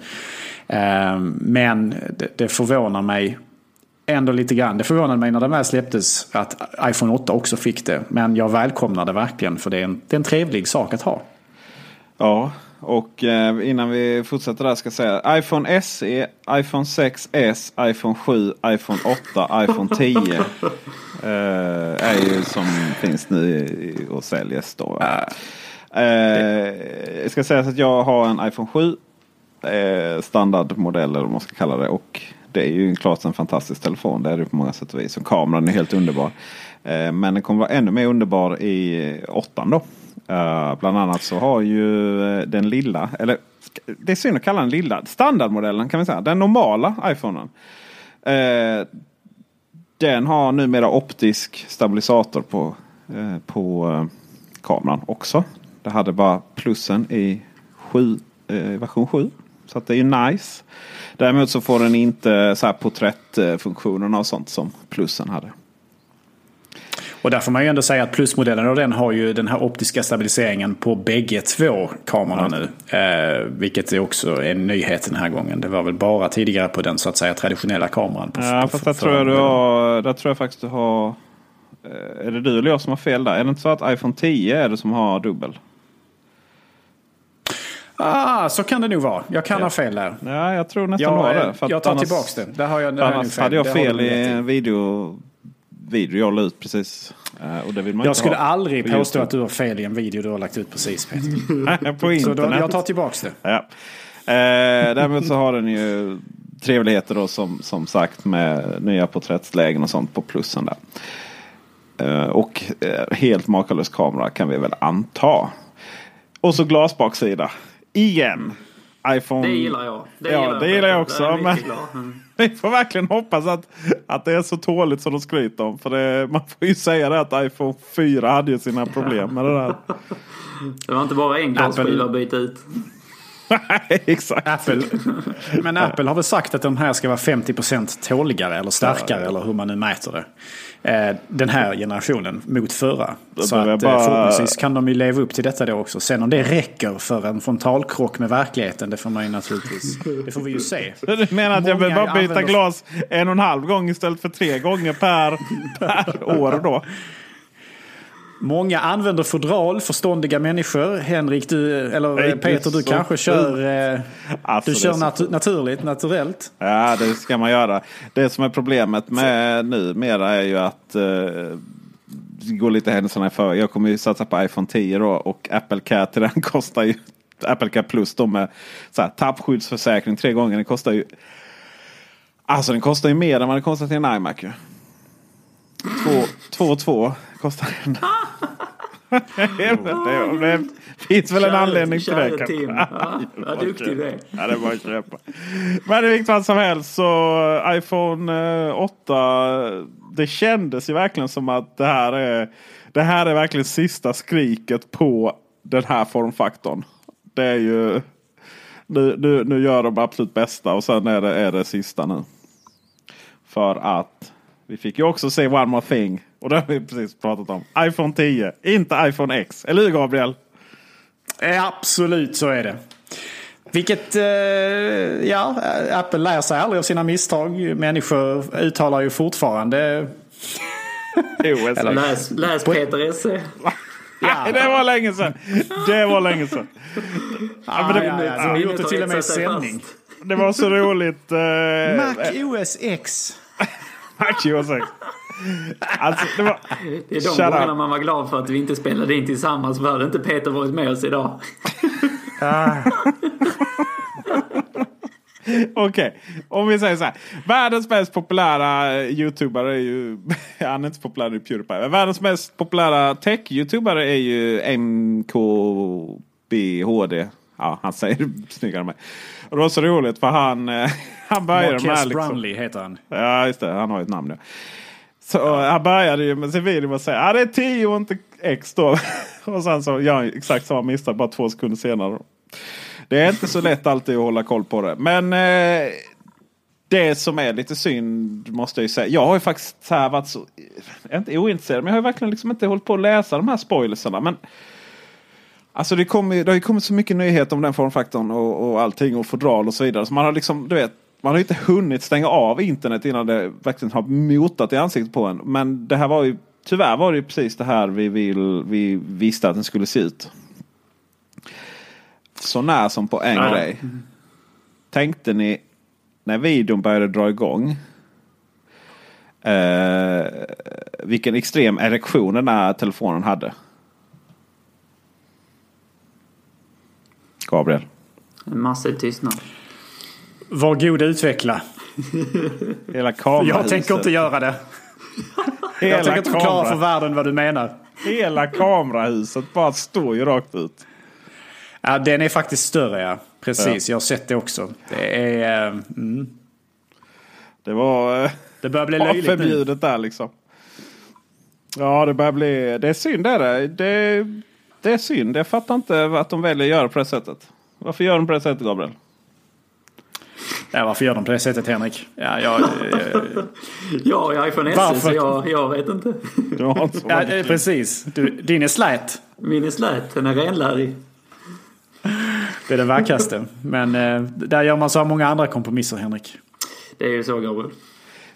Eh, men det, det förvånar mig ändå lite grann. Det förvånade mig när det här släpptes att iPhone åtta också fick det. Men jag välkomnar det verkligen, för det är en, det är en trevlig sak att ha. Ja. Och innan vi fortsätter där ska jag säga iPhone S E, iPhone sex S, iPhone sju, iPhone åtta, iPhone tio eh, är ju som finns nu och säljs då. Eh, jag ska säga att jag har en iPhone sju eh, standardmodell, om man ska kalla det, och det är ju klart en fantastisk telefon. Det är det på många sätt och vis. Och kameran är helt underbar. Eh, men den kommer vara ännu mer underbar i åttan då. Uh, bland annat så har ju den lilla, eller det är synd att kalla den lilla, standardmodellen kan vi säga, den normala iPhonen, uh, den har numera optisk stabilisator på, uh, på uh, kameran också. Det hade bara plussen i sju, uh, version sju, så att det är ju nice. Däremot så får den inte så här porträttfunktionerna och sånt som plussen hade. Och där får man ju ändå säga att plusmodellen, och den har ju den här optiska stabiliseringen på bägge två kamerorna mm. nu. Eh, vilket är också en nyhet den här gången. Det var väl bara tidigare på den så att säga traditionella kameran. På, ja, på, fast där, för, tror jag du har, där tror jag faktiskt du har... Är det du eller jag som har fel där? Är det inte så att iPhone tio är det som har dubbel? Ah, så kan det nog vara. Jag kan ja. ha fel där. Ja, jag tror nästan var det. För jag tar annars, tillbaks den. Där har jag, där annars jag hade jag fel i en video... video jag la ut precis. Och det vill man jag skulle ha. aldrig påstå att du har fel i en video du har lagt ut precis, Peter. På internet. Så då, jag tar tillbaks det. Ja. Eh, däremot så har den ju trevligheter då, som, som sagt, med nya porträttslägen och sånt på plussen där. Eh, och eh, helt makalös kamera kan vi väl anta. Och så glasbaksida. Igen. iPhone. Det gillar jag. Det ja, gillar det jag, gillar jag också. Men vi får verkligen hoppas att, att det är så tåligt som de skryter om. För det, man får ju säga det att iPhone fyra hade ju sina problem med det där. Det var inte bara en glasskiva att byta ut. Nej, exakt. Apple. Men Apple har väl sagt att de här ska vara femtio procent tåligare eller starkare, ja, eller hur man nu mäter det. Den här generationen mot förra. Så att bara... förhoppningsvis kan de ju leva upp till detta då också. Sen om det räcker för en frontalkrock med verkligheten, det får man ju naturligtvis, det får vi ju se. Du menar att många jag vill bara byta använder... glas en och en halv gång istället för tre gånger per, per år då? Många använder fodral, förståndiga människor. Henrik, du, eller Nej, Peter, du kanske kör, eh, alltså, du kör natu- naturligt, naturellt. Ja, det ska man göra. Det som är problemet med nu mera är ju att eh, gå lite händelserna för. Jag kommer ju satsa på iPhone tio då, och Apple Care till den kostar ju, Apple Care Plus då med så här, tappskyddsförsäkring tre gånger. Den kostar ju, alltså den kostar ju mer än vad det kostar till en iMac ju. Två, två och två kostar den. Det, det finns väl en anledning till det. Ja, vad duktig du är. Ja, det var köpa. Men det är viktigt som helst, så iPhone åtta, det kändes ju verkligen som att det här är, det här är verkligen sista skriket på den här formfaktorn. Det är ju... Nu, nu, nu gör de absolut bästa och sen är det, är det sista nu. För att vi fick ju också se One More Thing. Och det har vi precis pratat om. iPhone tio, inte iPhone X. Eller hur, Gabriel? Absolut, så är det. Vilket, eh, ja, Apple lär sig aldrig av sina misstag. Människor uttalar ju fortfarande... Eller, läs, läs Peter Esse. Ja. Det var länge sedan. Det var länge sedan. Ja, men det har gjort det till och med i sändning. Det var så roligt. Eh, Mac O S X. Mac O S X. Alltså, det, var... det är de gångerna man var glad för att vi inte spelade in tillsammans. För hade inte Peter varit med oss idag. Ah. Okej, okay. Om vi säger så här. Världens mest populära youtubare är ju... Han är inte populär nu, PewDiePie. Världens mest populära tech-youtubare är ju M K B H D. Ja, han säger snyggare mig. Och det var så roligt för han... Han började Marcus med liksom... Brownlee heter han. Ja, just det. Han har ju ett namn nu. Så ja. Han började ju med sin video med att säga ah, det är tio och inte X då. Och sen så gör han exakt samma misstag bara två sekunder senare. Det är inte så lätt alltid att hålla koll på det. Men eh, det som är lite synd måste jag ju säga. Jag har ju faktiskt så här varit så... Inte ointresserad, men jag har ju verkligen liksom inte hållit på att läsa de här spoilersarna. Men alltså det, kom, det har ju kommit så mycket nyheter om den formfaktorn och, och allting och fodral och så vidare. Så man har liksom, du vet... Man har ju inte hunnit stänga av internet innan det verkligen har motat i ansiktet på en. Men det här var ju... Tyvärr var det ju precis det här vi, vill, vi visste att den skulle se ut. Så när som på en ja. grej. Tänkte ni när videon började dra igång eh, vilken extrem erektion den här telefonen hade? Gabriel. En massiv tystnad. Var god utveckla. Hela kamerhuset. Jag tänker inte göra det. Hela jag tänker inte förklara för världen vad du menar. Hela kamerahuset bara står ju rakt ut. Ja, den är faktiskt större, ja. Precis, ja. Jag har sett det också. Det är... Uh, mm. Det var... Uh, det börjar bli löjligt förbjudet nu. Där, liksom. Ja, det börjar bli... Det är synd, det är det. Det är synd. Jag fattar inte att de väljer att göra på det sättet. Varför gör de på det sättet, Gabriel? Ja, varför gör de på det sättet, Henrik? Ja, jag... ja, jag är från S E, så jag, jag vet inte. Ja, precis. Du, din är slät. Min är slät, den är renlärig. Det är det vackraste. Men eh, där gör man så många andra kompromisser, Henrik. Det är ju så, Gabriel.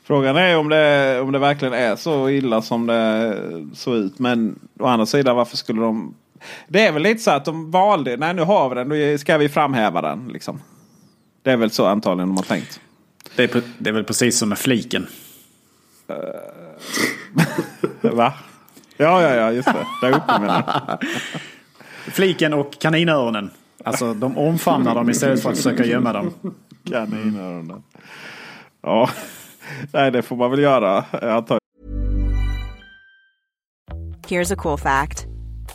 Frågan är om det, om det verkligen är så illa som det såg ut. Men å andra sidan, varför skulle de... Det är väl lite så att de valde... Nej, nu har vi den, då ska vi framhäva den, liksom. Det är väl så antagligen de har tänkt. Det är, det är väl precis som med fliken. Va? Ja, ja, ja, just det. Där uppe med den. Fliken och kaninöronen. Alltså, de omfamnar dem istället för att försöka gömma dem. Kaninöronen. Ja, nej, det får man väl göra. Jag tar... Here's a cool fact.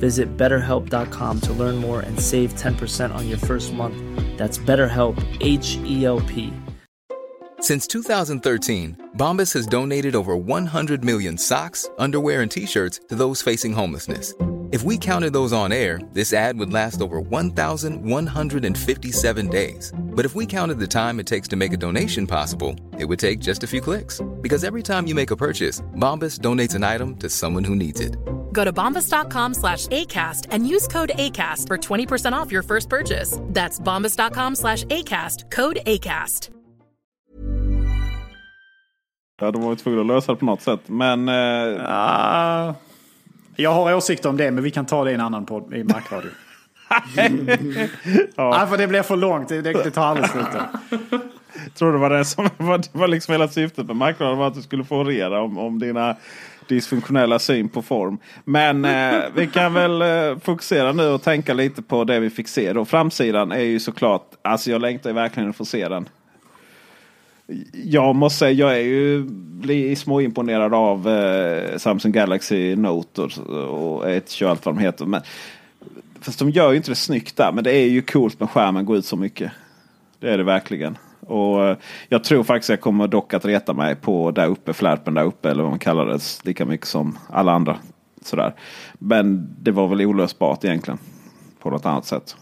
Visit better help dot com to learn more and save ten percent on your first month. That's BetterHelp, H E L P. Since two thousand thirteen, Bombas has donated over one hundred million socks, underwear, and T-shirts to those facing homelessness. If we counted those on air, this ad would last over one thousand one hundred fifty-seven days. But if we counted the time it takes to make a donation possible, it would take just a few clicks. Because every time you make a purchase, Bombas donates an item to someone who needs it. Go to bombas dot com slash ACAST and use code ACAST for twenty percent off your first purchase. That's bombas dot com slash ACAST, code ACAST. Ja, de var ju tvungna att lösa det på något sätt. Men... Eh... Ah, jag har åsikter om det, men vi kan ta det i en annan podd i Markradio. Ja. Ah, för det blir för långt. Det, det tar aldrig slut. Tror du var det som var, var liksom hela syftet med Markradio? Var att du skulle få reda om, om dina dysfunktionella syn på form. Men eh, vi kan väl eh, fokusera nu och tänka lite på det vi fick se. Och framsidan är ju såklart... Alltså jag längtar verkligen att få se den. Jag måste säga, jag är ju småimponerad av eh, Samsung Galaxy Note och, och ett och allt vad de heter. Men, fast de gör ju inte det snyggt där, men det är ju coolt med skärmen går ut så mycket. Det är det verkligen. Och eh, jag tror faktiskt jag kommer dock att reta mig på där uppe, flärpen där uppe, eller vad man kallar det, lika mycket som alla andra. Sådär. Men det var väl olösbart egentligen, på något annat sätt.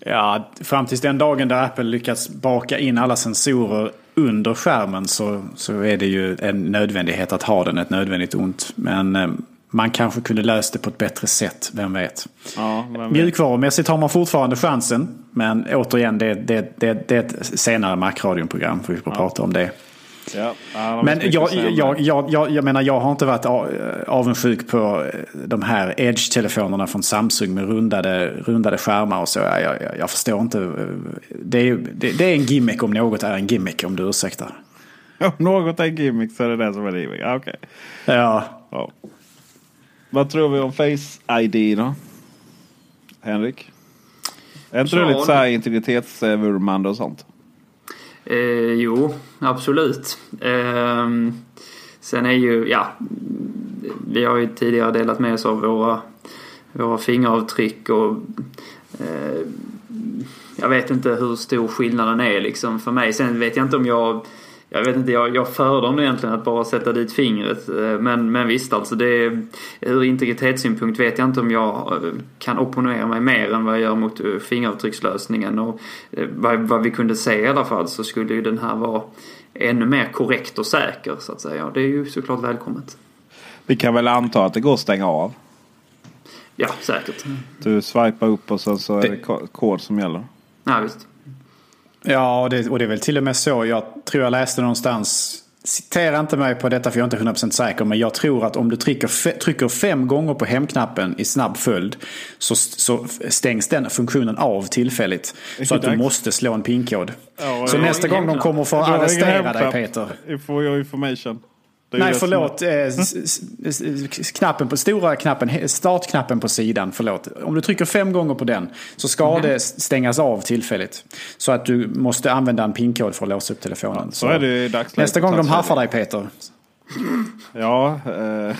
Ja, fram tills den dagen där Apple lyckats baka in alla sensorer under skärmen så, så är det ju en nödvändighet att ha den, ett nödvändigt ont. Men eh, man kanske kunde lösa det på ett bättre sätt, vem vet. Ja, vem vet. Mjukvarumässigt har man fortfarande chansen, men återigen, det, det, det, det är ett senare Mac-radionprogram för vi får ja. prata om det. Ja, men jag, jag, jag, jag, jag menar jag har inte varit avundsjuk på de här Edge-telefonerna från Samsung med rundade, rundade skärmar och så. Jag, jag, jag förstår inte. Det är, det, det är en gimmick om något är en gimmick, om du ursäktar. Om något är en gimmick så är det det som är en gimmick. Okay. Ja. Wow. Vad tror vi om Face I D då? Henrik? Är inte det lite så här integritetsvurmande och sånt? Eh, jo, absolut. Eh, sen är ju, ja, vi har ju tidigare delat med oss av våra, våra fingeravtryck och eh, jag vet inte hur stor skillnaden är liksom för mig. Sen vet jag inte om jag, jag vet inte, jag, jag föredrar egentligen att bara sätta dit fingret. Eh, men, men visst, alltså det, ur integritetssynpunkt vet jag inte om jag kan opponera mig mer än vad jag gör mot fingeravtryckslösningen. Och vad, vad vi kunde se i alla fall så skulle ju den här vara ännu mer korrekt och säker så att säga. Det är ju såklart välkommet. Vi kan väl anta att det går att stänga av? Ja, säkert. Du swipar upp och sen så är det, det kod som gäller? Ja, visst. Ja, och det, och det är väl till och med så. Jag tror jag läste någonstans, citera inte mig på detta för jag är inte hundra procent säker, men jag tror att om du trycker, fe, trycker fem gånger på hemknappen i snabb följd så, så stängs den funktionen av tillfälligt. Så att du måste slå en pinkod. Ja, så nästa gång de kommer få arrestera dig, Peter. For your information. Nej, förlåt. Knappen på, stora knappen, startknappen på sidan, förlåt. Om du trycker fem gånger på den så ska mm. det stängas av tillfälligt. Så att du måste använda en pinkod för att låsa upp telefonen. Ja, så är det dagsläget. Nästa gång de haffar dig, Peter. Ja, eh.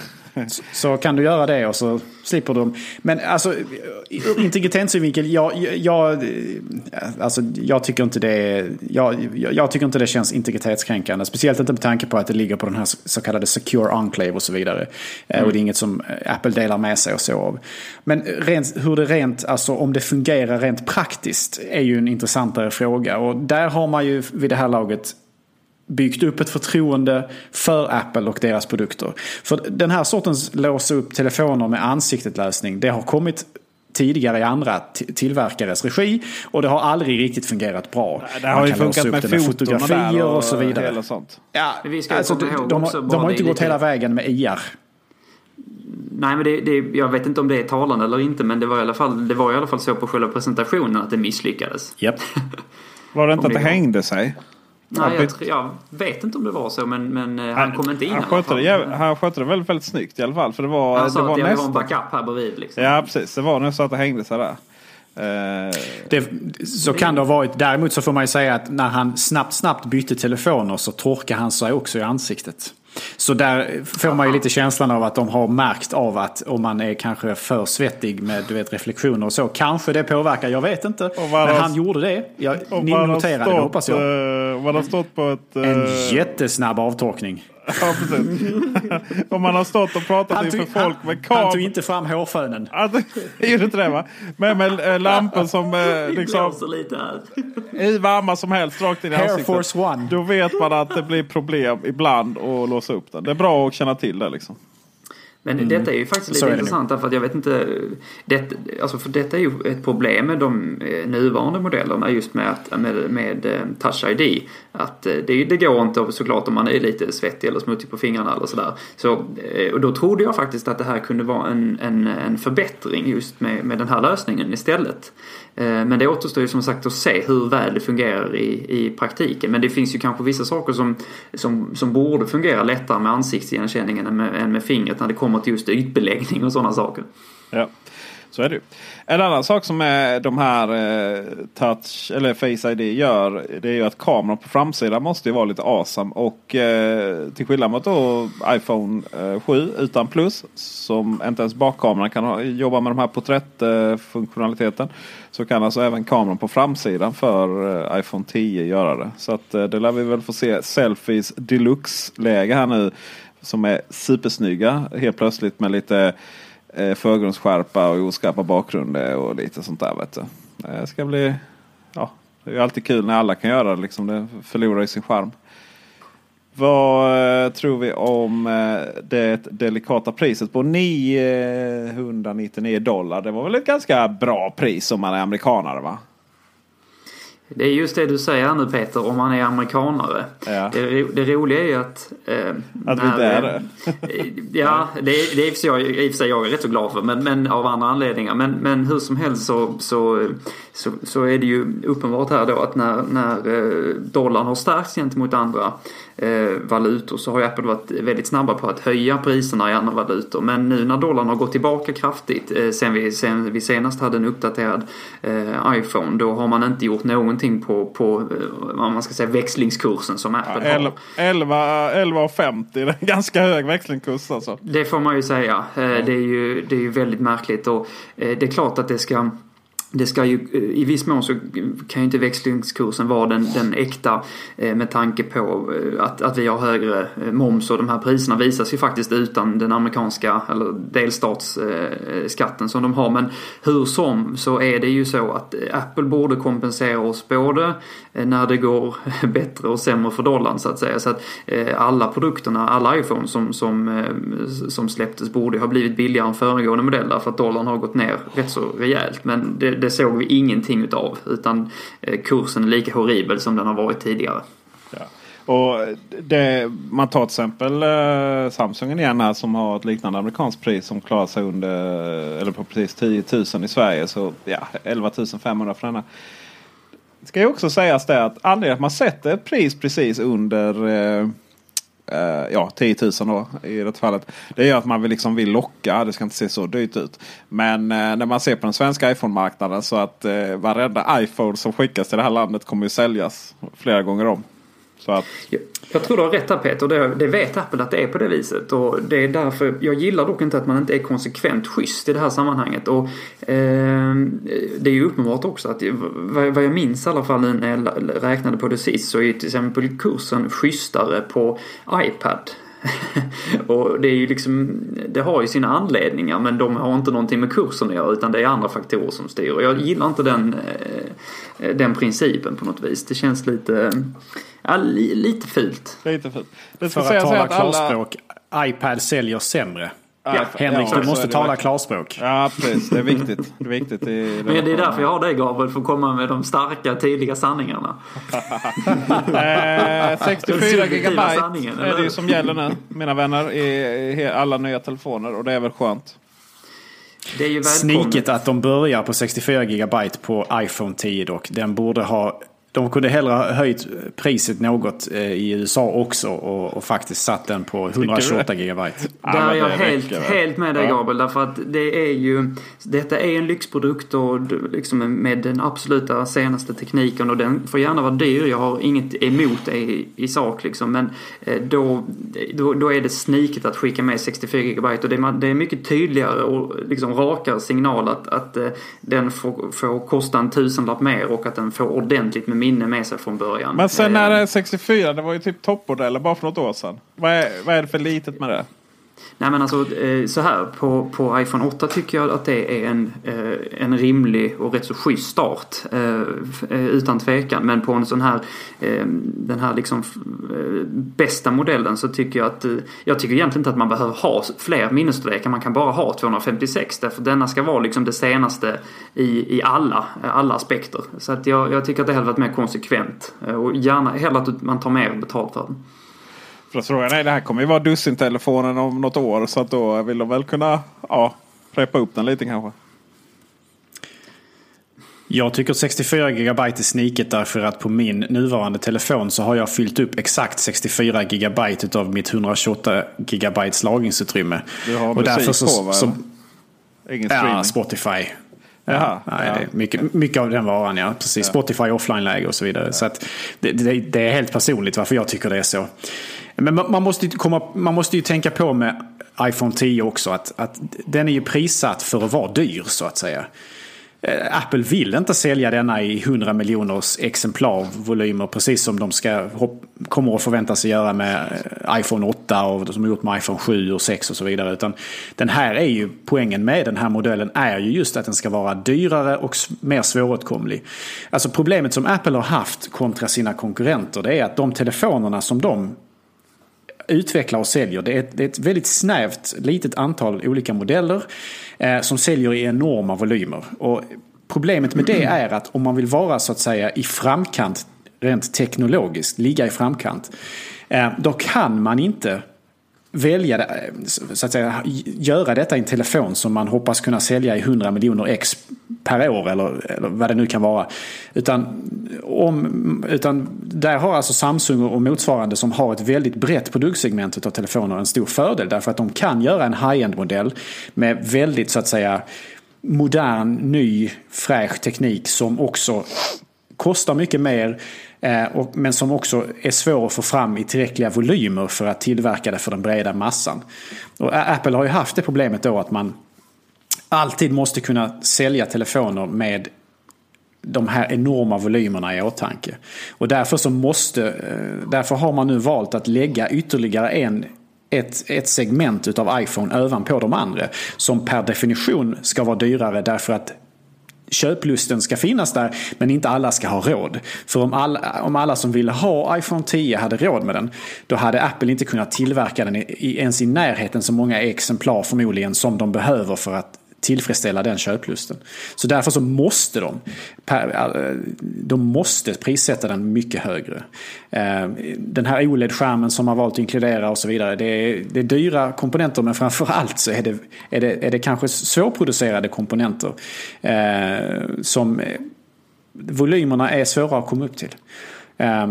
Så kan du göra det och så slipper de. Men alltså integritetssynvinkel, jag, jag, alltså, jag tycker inte det jag, jag tycker inte det känns integritetskränkande, speciellt inte med tanke på att det ligger på den här så kallade secure enclave och så vidare. Mm. Och det är inget som Apple delar med sig och så av. Men rent, hur det rent, alltså om det fungerar rent praktiskt är ju en intressantare fråga, och där har man ju vid det här laget byggt upp ett förtroende för Apple och deras produkter. För den här sortens låsa upp telefoner med ansikteslösning, det har kommit tidigare i andra tillverkares regi och det har aldrig riktigt fungerat bra. Nej, det har ju funkat med, med fotografier och, och så vidare. Sånt. Ja, alltså, de, de, har, de har inte gått hela vägen med I R. Nej, men det, det, jag vet inte om det är talande eller inte, men det var i alla fall, det var i alla fall så på själva presentationen att det misslyckades. Japp. Yep. Var det inte att det hängde sig? Nej, jag, tr- jag vet inte om det var så, men, men han, han kom inte in. Han skötte det, jag, han skötte det väldigt, väldigt snyggt i alla fall. För det var, han sa det var att jag nästan... var en backup här bredvid. Liksom. Ja, precis. Det var nu så att det hängde sig där. Uh... Det, så kan det ha varit. Däremot så får man ju säga att när han snabbt, snabbt bytte telefoner så torkade han sig också i ansiktet. Så där får man ju lite känslan av att de har märkt av att om man är kanske för svettig med du vet, reflektioner och så, kanske det påverkar, jag vet inte. Men han gjorde det, jag, ni noterade stått, det hoppas jag. Man har stått på ett... En uh... jättesnabb avtorkning. Ja, precis. Om man har stått och pratat inför folk med kameran. Han tog inte fram hårfönen. Han gjorde inte det, va? Men med lampen som liksom... I varma som helst, rakt in i ansiktet. Air Force One. Då vet man att det blir problem ibland att låsa upp den. Det är bra att känna till det liksom. Men mm. detta är ju faktiskt lite intressant därför att jag vet inte... Det, alltså för detta är ju ett problem med de nuvarande modellerna just med, att, med, med Touch I D. Att det, det går inte såklart om man är lite svettig eller smutsig på fingrarna eller sådär. Så, och då trodde jag faktiskt att det här kunde vara en, en, en förbättring just med, med den här lösningen istället. Men det återstår ju som sagt att se hur väl det fungerar i, i praktiken. Men det finns ju kanske vissa saker som, som, som borde fungera lättare med ansiktsigenkänningen än med, än med fingret när det kommer till just ytbeläggning och sådana saker. Ja, så är det ju. En annan sak som är de här eh, touch eller Face I D gör, det är ju att kameran på framsidan måste ju vara lite awesome. Och eh, till skillnad mot då iPhone eh, sju utan plus, som inte ens bakkameran kan ha, jobba med de här porträttfunktionaliteten, eh, så kan alltså även kameran på framsidan för eh, iPhone tio göra det. Så att eh, det lär vi väl få se selfies deluxe-läge här nu, som är supersnygga helt plötsligt med lite förgrundsskärpa och oskarpa bakgrunder och lite sånt där, vet du. Det ska bli, ja, det är ju alltid kul när alla kan göra det liksom, det förlorar i sin charm. Vad tror vi om det delikata priset på niohundranittionio dollar? Det var väl ett ganska bra pris om man är amerikanare, va? Det är just det du säger nu, Peter, om man är amerikanare. Ja. Det, det roliga är ju att... Eh, att vi inte är det. Ja, det, det är i och för sig jag är rätt så glad för, men, men av andra anledningar. Men, men hur som helst så, så, så, så är det ju uppenbart här då att när, när dollarn har stärkts gentemot andra eh, valutor så har ju Apple varit väldigt snabba på att höja priserna i andra valutor. Men nu när dollarn har gått tillbaka kraftigt eh, sen, vi, sen vi senast hade en uppdaterad eh, iPhone, då har man inte gjort någonting på, på vad man ska säga, växlingskursen som Apple ja, har. elva komma femtio, det är en ganska hög växlingskurs alltså. Det får man ju säga. Det är ju, det är ju väldigt märkligt, och det är klart att det ska det ska ju, i viss mån så kan ju inte växlingskursen vara den, den äkta med tanke på att, att vi har högre moms, och de här priserna visas ju faktiskt utan den amerikanska eller delstatsskatten som de har. Men hur som så är det ju så att Apple borde kompensera oss både när det går bättre och sämre för dollarn, så att säga. Så att alla produkterna, alla iPhone som, som, som släpptes borde ha blivit billigare än föregående modeller för att dollarn har gått ner rätt så rejält. Men det, det såg vi ingenting utav, utan kursen är lika horribel som den har varit tidigare. Ja. Och det, man tar till exempel eh, Samsung igen här, som har ett liknande amerikanskt pris som klarar sig under, eller på precis tio tusen i Sverige, så ja, elva tusen femhundra för denna. Det ska ju också sägas det att anledningen att man sätter ett pris precis under eh, ja, tio tusen då i det fallet, det gör att man vill, liksom vill locka, det ska inte se så dyrt ut. Men eh, när man ser på den svenska iPhone-marknaden så att eh, varenda iPhone som skickas till det här landet kommer ju säljas flera gånger om. Så att... jag, jag tror du har rätt här, Peter, det, det vet Apple att det är på det viset, och det är därför jag gillar dock inte att man inte är konsekvent schysst i det här sammanhanget. Och eh, det är ju uppenbart också att vad, vad jag minns i alla fall när jag räknade på det sist, så är ju till exempel kursen schysstare på iPad. Och det är ju liksom, det har ju sina anledningar, men de har inte någonting med kursen att göra, utan det är andra faktorer som styr. Och jag gillar inte den, den principen på något vis. Det känns lite ja, li, lite fult. Lite fult. Det ska för att tala att klarspråk, alla... iPad säljer sämre. Ja, Henrik, ja, du måste tala klarspråk. Ja, precis. Det är viktigt. Det är viktigt i det. Men det är därför jag har dig, Gabriel, för att komma med de starka, tydliga sanningarna. eh, sextiofyra gigabyte sanningen, är det ju som gäller nu, mina vänner, i alla nya telefoner, och det är väl skönt. Det är ju sniket att de börjar på sextiofyra gigabyte på iPhone tio dock. Den borde ha... De kunde hellre ha höjt priset något i U S A också och, och faktiskt satt den på etthundratjugoåtta gigabyte. Där är jag helt, helt med dig, Gabriel, därför att det är ju, detta är en lyxprodukt och liksom med den absoluta senaste tekniken, och den får gärna vara dyr, jag har inget emot det i, i sak liksom, men då, då, då är det sniket att skicka med sextiofyra gigabyte, och det, det är mycket tydligare och liksom rakare signal att, att den får, får kosta en tusenlapp mer och att den får ordentligt med minne med sig från början. Men sen när det är sextiofyra, det var ju typ toppmodeller bara för något år sedan. Vad är, vad är det för litet med det? Nej, men alltså så här på, på iPhone åtta tycker jag att det är en, en rimlig och rätt så schysst start utan tvekan, men på en sån här den här liksom bästa modellen så tycker jag att jag tycker egentligen inte att man behöver ha fler minnesstorlekar, man kan bara ha tvåhundrafemtiosex, därför denna ska vara liksom det senaste i, i alla, alla aspekter, så att jag, jag tycker att det hade varit mer konsekvent och gärna hellre att man tar mer betalt för den. För frågan är, det här kommer ju vara dussintelefonen om något år, så att då vill de väl kunna ja, preppa upp den lite kanske. Jag tycker sextiofyra gigabyte är sniket, därför att på min nuvarande telefon så har jag fyllt upp exakt sextiofyra gigabyte av mitt etthundratjugoåtta gigabyte lagringsutrymme. Du har och därför så, på, så, ingen streaming? Ja, Spotify. Jaha, ja, nej, ja. Det mycket, mycket av den varan, ja, precis. Ja. Spotify, offline-läge och så vidare. Ja. Så att det, det, det är helt personligt varför jag tycker det är så. Men man, man, måste, ju komma, man måste ju tänka på med iPhone tio också att, att den är ju prissatt för att vara dyr, så att säga. Apple vill inte sälja denna i hundra miljoners exemplarvolymer, precis som de ska, kommer att förvänta sig göra med iPhone åtta och som har gjort med iPhone sju och sex och så vidare, utan den här är ju, poängen med den här modellen är ju just att den ska vara dyrare och mer svåråtkomlig. Alltså problemet som Apple har haft kontra sina konkurrenter, det är att de telefonerna som de utvecklar och säljer, det är ett, det är ett väldigt snävt litet antal olika modeller eh, som säljer i enorma volymer, och problemet med det är att om man vill vara så att säga i framkant rent teknologiskt, ligga i framkant, eh, då kan man inte välja så att säga, göra detta i en telefon som man hoppas kunna sälja i hundra miljoner ex per år eller, eller vad det nu kan vara, utan, om, utan där har alltså Samsung och motsvarande som har ett väldigt brett produktsegment av telefoner en stor fördel, därför att de kan göra en high-end-modell med väldigt så att säga modern, ny, fräsch teknik som också kostar mycket mer men som också är svår att få fram i tillräckliga volymer för att tillverka det för den breda massan. Och Apple har ju haft det problemet då att man alltid måste kunna sälja telefoner med de här enorma volymerna i åtanke. Och därför, så måste, därför har man nu valt att lägga ytterligare en Ett, ett segment utav iPhone ovanpå de andra, som per definition ska vara dyrare, därför att köplusten ska finnas där, men inte alla ska ha råd. För om alla, om alla som ville ha iPhone tio hade råd med den, då hade Apple inte kunnat tillverka den i, i, ens i närheten så många exemplar förmodligen som de behöver för att tillfredsställa den köplusten. Så därför så måste de de måste prissätta den mycket högre. Den här O L E D-skärmen som man valt att inkludera och så vidare, det är, det är dyra komponenter, men framförallt så är det, är det, är det kanske svårproducerade komponenter som volymerna är svåra att komma upp till.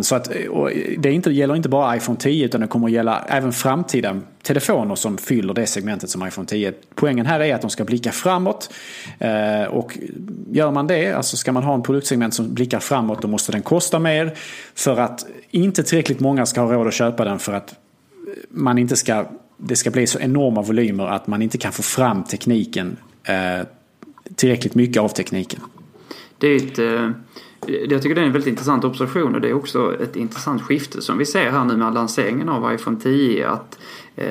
Så att, det inte, gäller inte bara iPhone tio, utan det kommer att gälla även framtida telefoner som fyller det segmentet som iPhone tio. Poängen här är att de ska blicka framåt, och gör man det, alltså ska man ha en produktsegment som blickar framåt, då måste den kosta mer för att inte tillräckligt många ska ha råd att köpa den, för att man inte ska, det ska bli så enorma volymer att man inte kan få fram tekniken, tillräckligt mycket av tekniken. Det är ett, jag tycker det är en väldigt intressant observation, och det är också ett intressant skifte som vi ser här nu med lanseringen av iPhone tio, att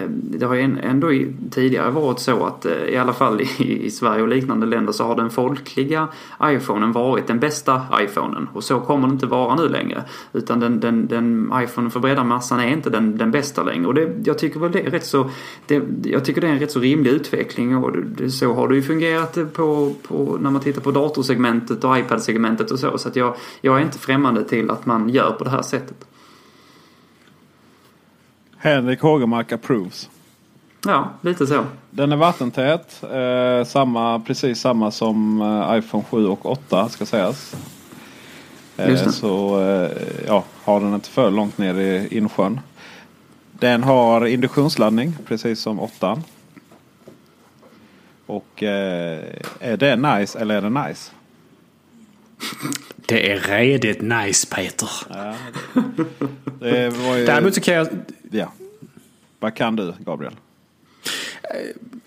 det har ändå tidigare varit så att i alla fall i Sverige och liknande länder så har den folkliga iPhonen varit den bästa iPhonen, och så kommer det inte vara nu längre, utan den, den, den iPhonen för breda massan är inte den, den bästa längre, och det, jag tycker väl det är rätt så det, jag tycker det är en rätt så rimlig utveckling, och det, så har det ju fungerat på, på, när man tittar på datorsegmentet och iPad-segmentet och så, så att jag, jag är inte främmande till att man gör på det här sättet. Henrik Hågenmark approves. Ja, lite så. Den är vattentät. Eh, samma, precis samma som iPhone sju och åtta ska sägas. Så ja, har den inte för långt ner i insjön. Den har induktionsladdning, precis som åttan. Och eh, är det nice eller är det nice? Det är redigt nice, Peter. Ja, det, det var ju... Däremot så kan jag... Ja. Vad kan du, Gabriel?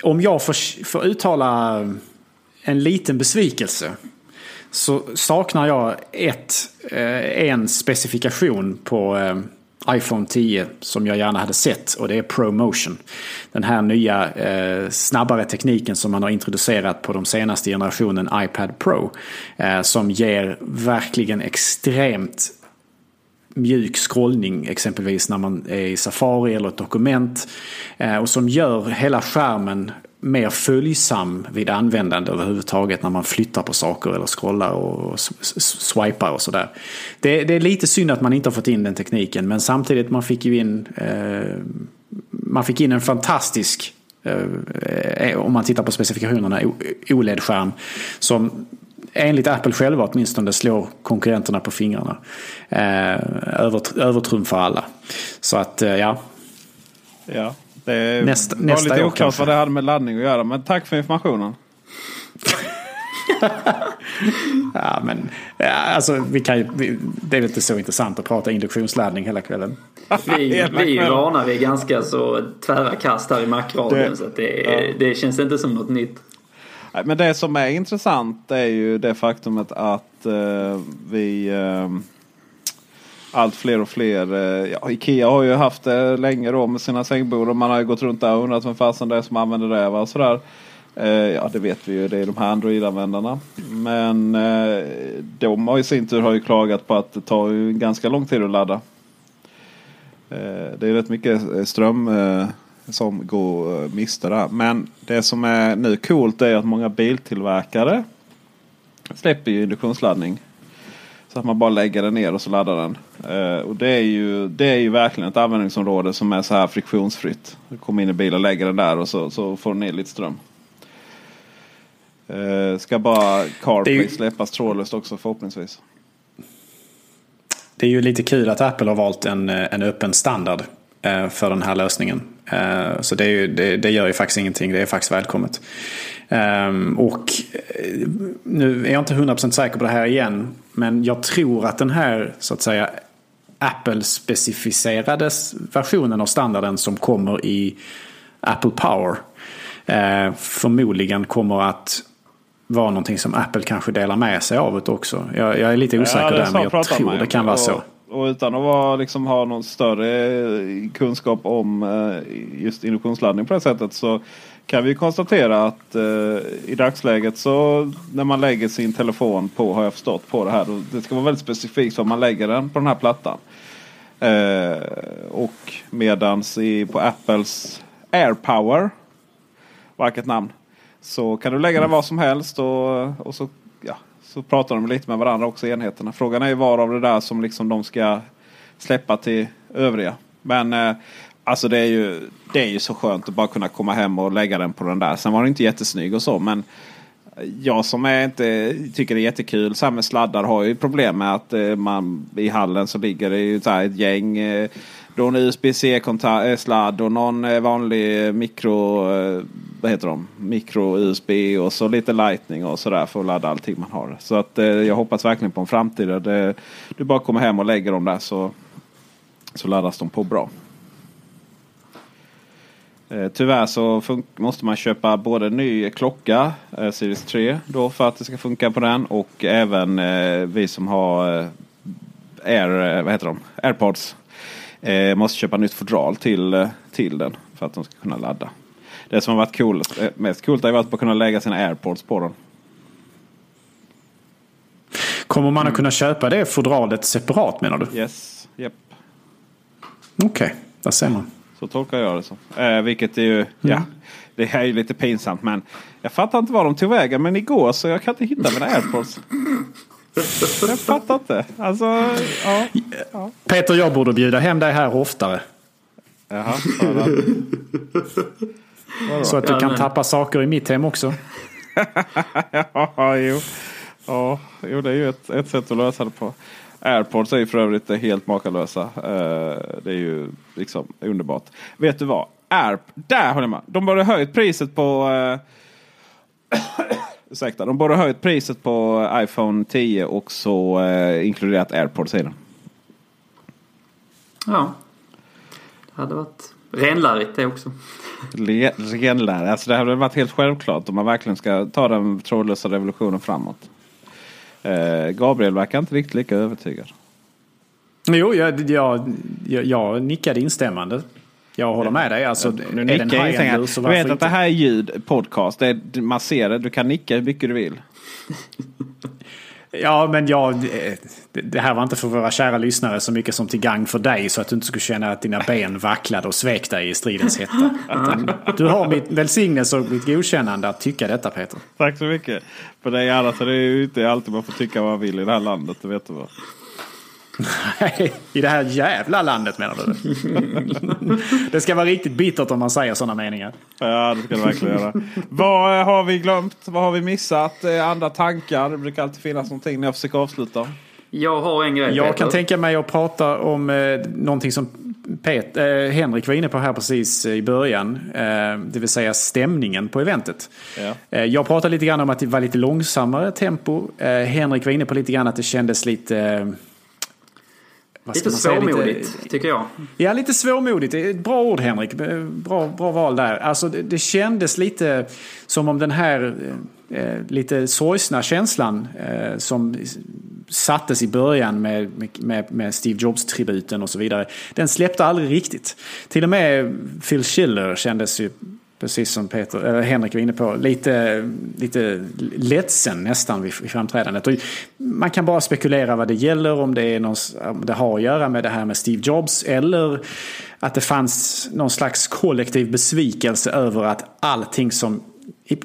Om jag får, får uttala en liten besvikelse, så saknar jag ett, en specifikation på iPhone tio som jag gärna hade sett, och det är ProMotion. Den här nya eh, snabbare tekniken som man har introducerat på de senaste generationen iPad Pro, eh, som ger verkligen extremt mjuk scrollning, exempelvis när man är i Safari eller ett dokument, eh, och som gör hela skärmen mer följsam vid användande överhuvudtaget när man flyttar på saker eller scrollar och swipar och sådär. Det, det är lite synd att man inte har fått in den tekniken, men samtidigt man fick ju in eh, man fick in en fantastisk eh, om man tittar på specifikationerna O L E D-skärm som enligt Apple själva åtminstone slår konkurrenterna på fingrarna, eh, över, övertrumfar alla. Så att eh, ja ja det nästa, var nästa lite oklart vad det hade med laddning att göra, men tack för informationen. Ja, men ja, alltså, vi kan ju, vi, det är inte så intressant att prata induktionsladdning hela kvällen. Vi, vi är vana vid ganska så tvära kast här i Mac-radion, så att det, ja. Det känns inte som något nytt. Men det som är intressant är ju det faktumet att eh, vi... Eh, allt fler och fler, ja, Ikea har ju haft det länge då med sina sängbord, och man har ju gått runt där och undrat vem fasen det är som använder det, va? Sådär. Eh, ja, det vet vi ju, det är de här Android-användarna, men eh, de har i sin tur har ju klagat på att det tar ju ganska lång tid att ladda. Eh, det är rätt mycket ström eh, som går eh, miste där, men det som är nu coolt är att många biltillverkare släpper ju induktionsladdning. Så att man bara lägger den ner och så laddar den. Eh, och det är, ju, det är ju verkligen ett användningsområde som är så här friktionsfritt. Du kommer in i bilen och lägger den där och så, så får den ner lite ström. Eh, ska bara CarPlay ju... släppas trådlöst också förhoppningsvis. Det är ju lite kul att Apple har valt en, en öppen standard eh, för den här lösningen. Eh, så det, är ju, det, det gör ju faktiskt ingenting. Det är faktiskt välkommet. Um, och nu är jag inte hundra procent säker på det här igen, men jag tror att den här så att säga Apple-specificerade versionen av standarden som kommer i Apple Power eh, förmodligen kommer att vara någonting som Apple kanske delar med sig av det också. Jag, jag är lite osäker ja, där, men jag tror det kan vara och, så. Och utan att vara, liksom, ha någon större kunskap om eh, just induktionsladdning på det sättet, så kan vi konstatera att eh, i dagsläget så när man lägger sin telefon på, har jag förstått på det här, då, det ska vara väldigt specifikt så man lägger den på den här plattan. Eh, och medans i, på Apples AirPower, vilket namn, så kan du lägga den var som helst och, och så, ja, så pratar de lite med varandra också, enheterna. Frågan är ju var av det där som liksom de ska släppa till övriga. Men... Eh, Alltså det är, ju, det är ju så skönt att bara kunna komma hem och lägga den på den där. Sen var det inte jättesnygg och så, men jag som är inte tycker det är jättekul. Så här med sladdar har ju problem med att man i hallen så ligger det ju så här ett gäng. Då en U S B-C-sladd och någon vanlig mikro, vad heter de? Mikro-U S B och så lite lightning och sådär för att ladda allting man har. Så att jag hoppas verkligen på en framtid där du bara kommer hem och lägger dem där, så, så laddas de på bra. Tyvärr så fun- måste man köpa både ny klocka, eh, Series tre, då för att det ska funka på den. Och även eh, vi som har eh, Air, vad heter de? Airpods eh, måste köpa nytt fodral till, eh, till den för att de ska kunna ladda. Det som har varit coolast, eh, mest coolt är att bara kunna lägga sina Airpods på den. Kommer man att kunna köpa det fodralet separat, menar du? Yes, yep. Okej, okay, där ser man. Så tolkar jag det så. Eh, vilket är ju... Mm. Ja, det här är ju lite pinsamt, men jag fattar inte var de tog vägen. Men igår så jag kan inte hitta mina AirPods. Jag fattar inte. Alltså, ja, ja. Peter, jag borde bjuda hem dig här oftare. Jaha, så att du kan tappa saker i mitt hem också. Ja, jo. Ja, jo, det är ju ett, ett sätt att lösa det på. Airpods är ju för övrigt helt makalösa. Uh, det är ju liksom underbart. Vet du vad? Airp, där håller man. De borde höjt priset på... Uh, ursäkta, de borde höjt priset på iPhone tio och så uh, inkluderat Airpods i den. Ja, det hade varit renlärigt det också. Le- renlärigt, alltså det hade varit helt självklart om man verkligen ska ta den trådlösa revolutionen framåt. Eh, Gabriel verkar inte riktigt lika övertygad. Jo, jag, jag, jag, jag nickade instämmande. Jag håller med dig. Alltså, nu nickar den här så du vet inte? Att det här är ljud, podcast, det är, man ser det, du kan nicka hur mycket du vill. Ja, men jag, det här var inte för våra kära lyssnare så mycket som till gang för dig, så att du inte skulle känna att dina ben vacklade och sväck dig i stridens hetta. Du har mitt välsignelse och mitt godkännande att tycka detta, Peter. Tack så mycket. För dig alla, så det är ju inte alltid man får tycka vad man vill i det här landet, det vet du vad. Nej, i det här jävla landet menar du det? Det ska vara riktigt bittert om man säger sådana meningar. Ja, det ska det verkligen göra. Vad har vi glömt? Vad har vi missat? Andra tankar? Det brukar alltid finnas någonting när jag försöker avsluta. Jag har en grej. Jag Peter. kan tänka mig att prata om eh, någonting som Peter, eh, Henrik var inne på här precis i början. Eh, det vill säga stämningen på eventet. Ja. Eh, jag pratade lite grann om att det var lite långsammare tempo. Eh, Henrik var inne på lite grann att det kändes lite... Eh, Lite svårmodigt, lite, tycker jag. Ja, lite svårmodigt. Bra ord, Henrik. Bra, bra val där. Alltså, det, det kändes lite som om den här eh, lite sorgsna känslan eh, som sattes i början med, med, med Steve Jobs-tributen och så vidare, den släppte aldrig riktigt. Till och med Phil Schiller kändes ju, precis som Peter, eller Henrik var inne på, lite, lite ledsen nästan vid framträdandet. Och man kan bara spekulera vad det gäller, om det, är någon, om det har att göra med det här med Steve Jobs, eller att det fanns någon slags kollektiv besvikelse över att allting som,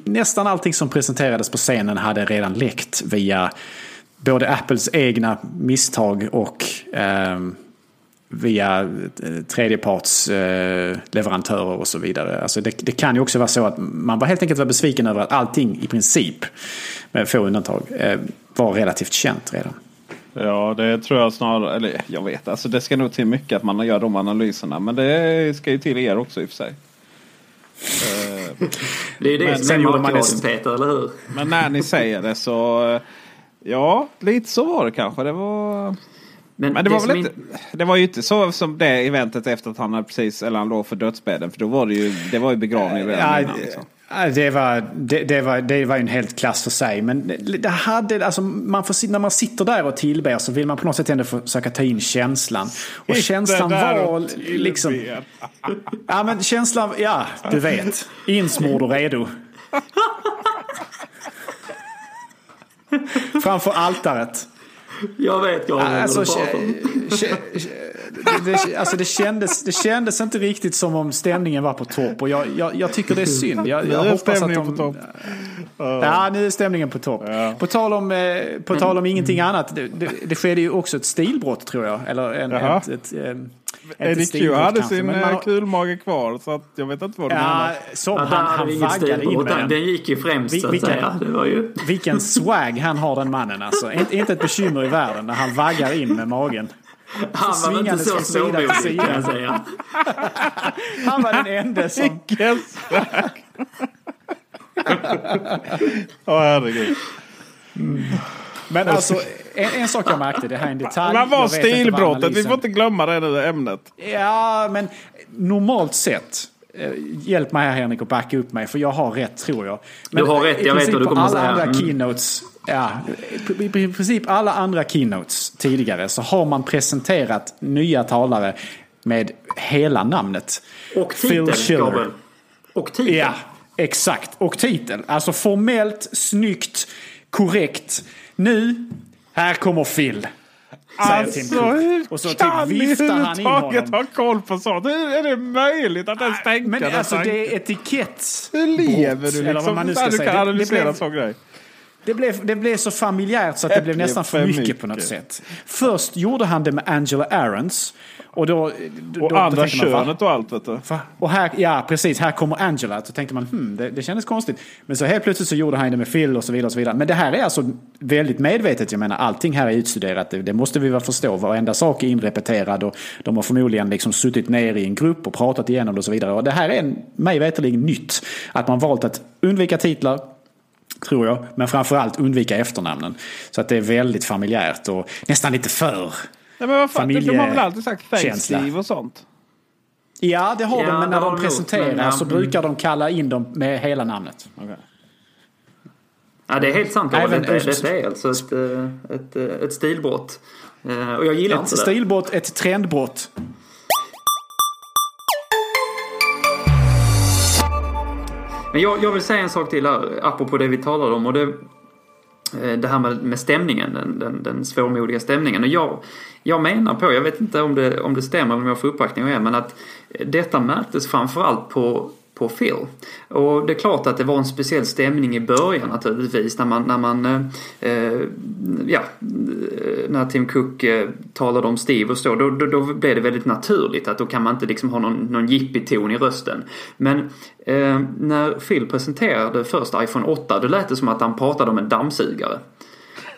nästan allting som presenterades på scenen hade redan läckt via både Apples egna misstag och... Eh, via tredjeparts eh, leverantörer och så vidare. Alltså det, det kan ju också vara så att man var helt enkelt var besviken över att allting i princip, med få undantag, eh, var relativt känt redan. Ja, det tror jag snarare, eller jag vet, alltså det ska nog till mycket att man gör de analyserna, men det ska ju till er också i och för sig. eh, det är ju det som gjorde man det, Peter, eller hur? Men när ni säger det så, ja, lite så var det kanske, det var... Men, men det, det var väl inte, in... det var ju inte så som det eventet efter att han hade precis, eller han låg för dödsbädden, för då var det ju, det var ju begravning redan innan, liksom. Det var, det, det var, det var ju en helt klass för sig, men det hade, alltså, man får, när man sitter där och tillber så vill man på något sätt ändå försöka ta in känslan, och Hitt känslan var liksom, ja, men känslan, ja, du vet, insmord och redo framför altaret. Jag vet, jag alltså, det, alltså det kändes det kändes inte riktigt som om stämningen var på topp, och jag jag, jag tycker det är synd. Jag, jag hoppas att de, på topp. Ja, nu är stämningen på topp. Ja. På tal om på Men, tal om ingenting annat. Det, det, det skedde ju också ett stilbrott, tror jag, eller en Jaha. ett, ett, ett Eddie hade sin har... kulmage kvar, så att jag vet inte vad det menar. Ja, som ja, han, han vaggade in med den. Den gick ju främst. Vi, vilken, det var ju... vilken swag han har, den mannen. Alltså. Inte, inte ett bekymmer i världen när han vaggar in med magen. Han så var inte så såmodig, kan jag säga. Han var den enda som... Vilken swag! Åh, herregud. Mm. Men alltså, en, en sak jag märkte, det här är en detalj. Men var stilbrottet? Vi får inte glömma det här ämnet. Ja, men normalt sett, hjälp mig här, Henrik, och backa upp mig, för jag har rätt, tror jag. Men du har rätt, jag vet vad du kommer att säga. Alla andra keynotes, ja, i princip alla andra keynotes tidigare så har man presenterat nya talare med hela namnet. Och titel, Gabriel. Och titel. Ja, exakt. Och titel. Alltså formellt, snyggt, korrekt. Nu, här kommer Phil. Alltså, och så typ viftar han in honom. Ha koll på sånt. Hur är det möjligt att ens tänka? Men alltså, det är etikett. Hur lever du liksom? Eller vad man nu ska säga. Du kan analysera en sån grej. Det blev, det blev så familjärt så att det blev nästan för mycket på något sätt. Först gjorde han det med Angela Arons. Och då, då, och då andra könet man, och allt, vet du. Och här, ja, precis. Här kommer Angela. Så tänkte man, hmm, det, det kändes konstigt. Men så helt plötsligt så gjorde han det med Phil och så vidare och så vidare. Men det här är alltså väldigt medvetet. Jag menar, allting här är utstuderat. Det, det måste vi väl förstå. Varenda sak är inrepeterad och de har förmodligen liksom suttit ner i en grupp och pratat igenom det och så vidare. Och det här är en, mig veterligen nytt. Att man valt att undvika titlar, tror jag. Men framförallt undvika efternamnen. Så att det är väldigt familjärt och nästan lite för... Nej, men vad fan, familje- de har väl alltid sagt Thanksgiving och sånt? Ja, det har ja, de, men när de presenterar men, så mm. brukar de kalla in dem med hela namnet. Okay. Ja, det är helt sant. Även det, det, det är alltså ett, ett, ett stilbrott. Och jag gillar ett inte det. Ett stilbrott, ett trendbrott. Men jag, jag vill säga en sak till här, apropå det vi talade om, och det... Det här med stämningen, den, den, den svårmodiga stämningen. Och jag, jag menar på, jag vet inte om det, om det stämmer eller om jag får uppbackning igen, men att detta märktes framförallt på, på Phil. Och det är klart att det var en speciell stämning i början naturligtvis, när man, när, man, eh, ja, när Tim Cook eh, talade om Steve och så, då, då, då blev det väldigt naturligt att då kan man inte liksom ha någon, någon jippie-ton i rösten. Men... Eh, när Phil presenterade första iPhone åtta, då lät det som att han pratade om en dammsugare.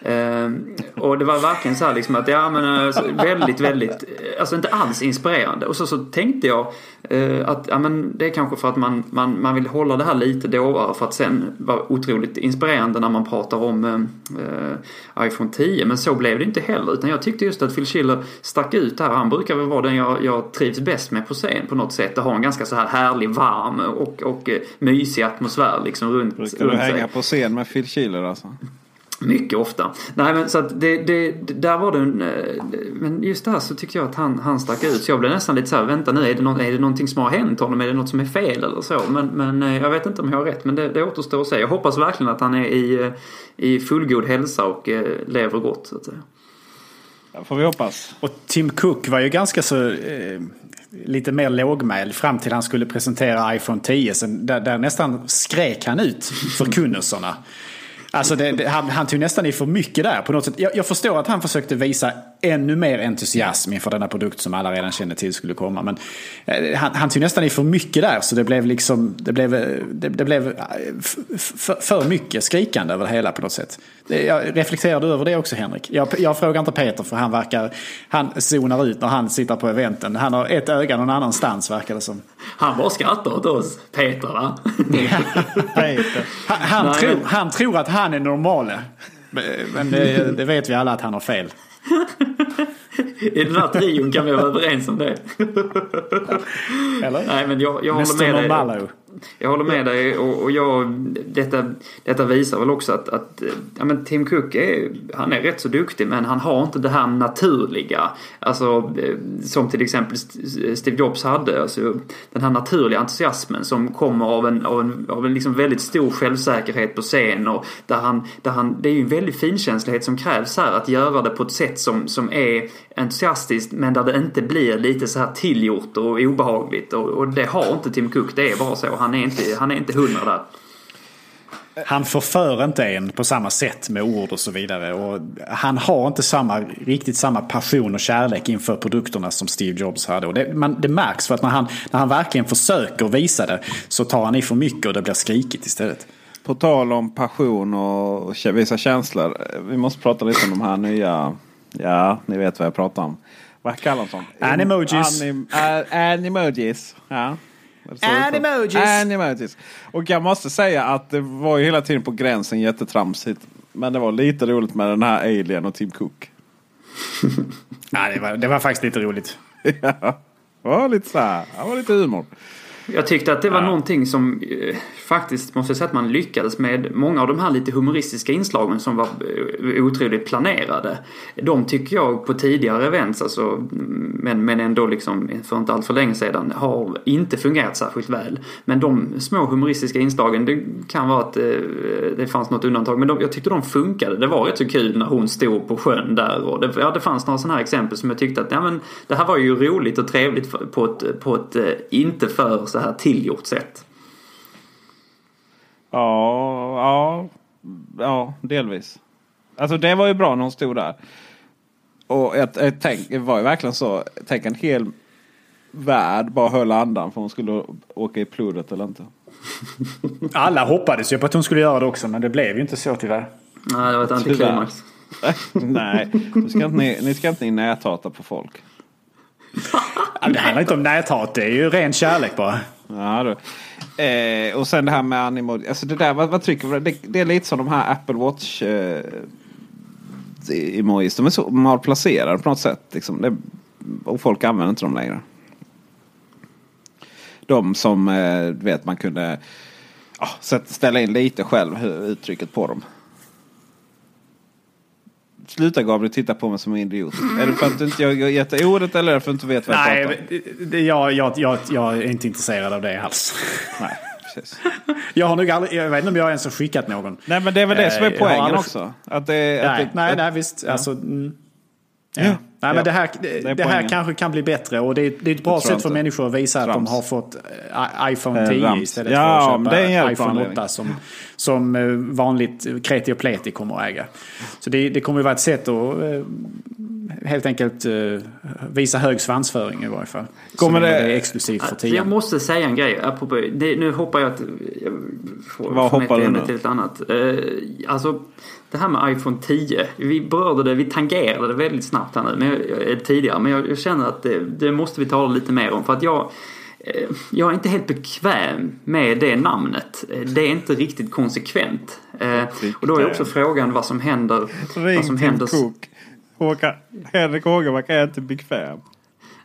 Eh, och det var verkligen så här liksom att ja, men alltså, väldigt väldigt alltså inte alls inspirerande. Och så så tänkte jag eh, att ja, men det är kanske för att man man man vill hålla det här lite dovare för att sen vara otroligt inspirerande när man pratar om eh, iPhone tio, men så blev det inte heller, utan jag tyckte just att Phil Schiller stack ut här. Han brukar väl vara den jag jag trivs bäst med på scen på något sätt, att ha en ganska så här härlig, varm och och mysig atmosfär liksom runt runt sig. Hänga på scen med Phil Schiller alltså. Mycket ofta. Nej, men så att det, det, där var det en, men just där så tyckte jag att han, han stack ut. Så jag blev nästan lite så här, vänta nu, är det, någon, är det någonting som har hänt honom? Är det något som är fel eller så? Men, men jag vet inte om jag har rätt, men det, det återstår att säga. Jag hoppas verkligen att han är i, i fullgod hälsa och lever gott, så att säga. Ja, får vi hoppas. Och Tim Cook var ju ganska så... Eh... lite mer lågmäld fram till han skulle presentera iPhone tio, sen där, där nästan skrek han ut förkunnelserna. Alltså det, det, han, han tog nästan i för mycket där på något sätt. Jag, jag förstår att han försökte visa ännu mer entusiasm inför denna produkt som alla redan kände till skulle komma, men eh, han, han tog nästan i för mycket där, så det blev liksom det blev, det, det blev f, f, för mycket skrikande över det hela på något sätt. Jag reflekterade över det också, Henrik. Jag, jag frågar inte Peter, för han verkar han zonar ut när han sitter på eventen. Han har ett öga någon annanstans, verkar det som. Han bara skrattar åt oss, Peter, va? Peter. Han, han, tror, han tror att han Han är normal. Men det, det vet vi alla att han har fel. I den här trion kan vi vara överens om det. Eller? Nej, men jag, jag håller med normala. dig. Jag håller med dig och, och jag, detta, detta visar väl också att, att ja, men Tim Cook är, han är rätt så duktig, men han har inte det här naturliga, alltså, som till exempel Steve Jobs hade, alltså, den här naturliga entusiasmen som kommer av en, av en, av en liksom väldigt stor självsäkerhet på scen, och där han, där han, det är ju en väldigt finkänslighet som krävs här, att göra det på ett sätt som, som är entusiastiskt, men där det inte blir lite så här tillgjort och obehagligt, och, och det har inte Tim Cook, det är bara så. Han är inte, han är inte hundra där. Han förför inte en på samma sätt med ord och så vidare. Och han har inte samma, riktigt samma passion och kärlek inför produkterna som Steve Jobs hade. Och det, man, det märks, för att när han, när han verkligen försöker visa det, så tar han i för mycket och det blir skrikigt istället. På tal om passion och vissa känslor, vi måste prata lite om de här nya... Ja, ni vet vad jag pratar om. Vad kallar de? Animojis. Anim, uh, animojis, ja. Animojis. Animojis. Och jag måste säga att det var ju hela tiden på gränsen jättetramsigt, men det var lite roligt med den här Alien och Tim Cook. Nej, det var, det var faktiskt lite roligt. Ja, var lite så här, det var lite humor. Jag tyckte att det var ja. någonting som eh, faktiskt måste jag säga att man lyckades med. Många av de här lite humoristiska inslagen som var eh, otroligt planerade, de tycker jag på tidigare events, alltså, men, men ändå liksom för inte allt för länge sedan, har inte fungerat särskilt väl. Men de små humoristiska inslagen, det kan vara att eh, det fanns något undantag, men de, jag tyckte de funkade. Det var rätt så kul när hon stod på sjön där, och det, ja, det fanns några sådana här exempel som jag tyckte att ja, men, det här var ju roligt och trevligt för, på ett, på ett eh, inte för det här tillgjort sätt. Ja, ja. ja, delvis. Alltså det var ju bra när hon stod där. Och jag, jag tänk, det var ju verkligen så. Tänk en hel värld bara höll andan för hon skulle åka i plurret eller inte. Alla hoppades ju på att hon skulle göra det också, men det blev ju inte så tyvärr. Nej, det var ett antiklimax. Nej, ni ska inte, ni ska inte in näthata på folk. Det handlar inte om näthat, det är ju ren kärlek bara. Ja, du. Eh, och sen det här med Animoji. Alltså det där, vad, vad trycker på det? det? Det är lite som de här Apple Watch eh, emojis. De är så malplacerade på något sätt. Liksom. Det, och folk använder inte dem längre. De som, eh, vet, man kunde ja, ställa in lite själv uttrycket på dem. Sluta Gabriel, titta på mig som en idiot. Är det för att du inte jag gett ordet eller är det för att du inte vet vad jag pratar om? Nej, det, jag, jag, jag, jag är inte intresserad av det alls. Nej, precis. Jag har nog aldrig, jag vet inte om jag ens har skickat någon. Nej, men det är väl det som är poängen aldrig... också. Att det, nej, att det, nej, nej, visst. Ja. Alltså, mm, ja. Ja. Nej, men det här, det, det, det här kanske kan bli bättre. Och det är, det är ett bra sätt för människor att visa Rams. Att de har fått iPhone tio istället ja, för att köpa iPhone åtta som, som vanligt kreti och pleti kommer att äga. Så det, det kommer ju vara ett sätt att helt enkelt visa hög svansföring i varje fall. Kommer det, det är exklusivt för tio. Jag måste säga en grej. Apropå, det, nu hoppar jag, att, jag får, Vad från hoppar ett ämne till ett annat. Uh, alltså... Det här med iPhone tio, vi berörde det, vi tangerade det väldigt snabbt här nu, men jag, tidigare, men jag, jag känner att det, det måste vi tala lite mer om för att jag, jag är inte helt bekväm med det namnet. Det är inte riktigt konsekvent. Och då är också frågan vad som händer. Ring vad som händer. Kok. Håka, Henrik Hågenmark är inte bekväm.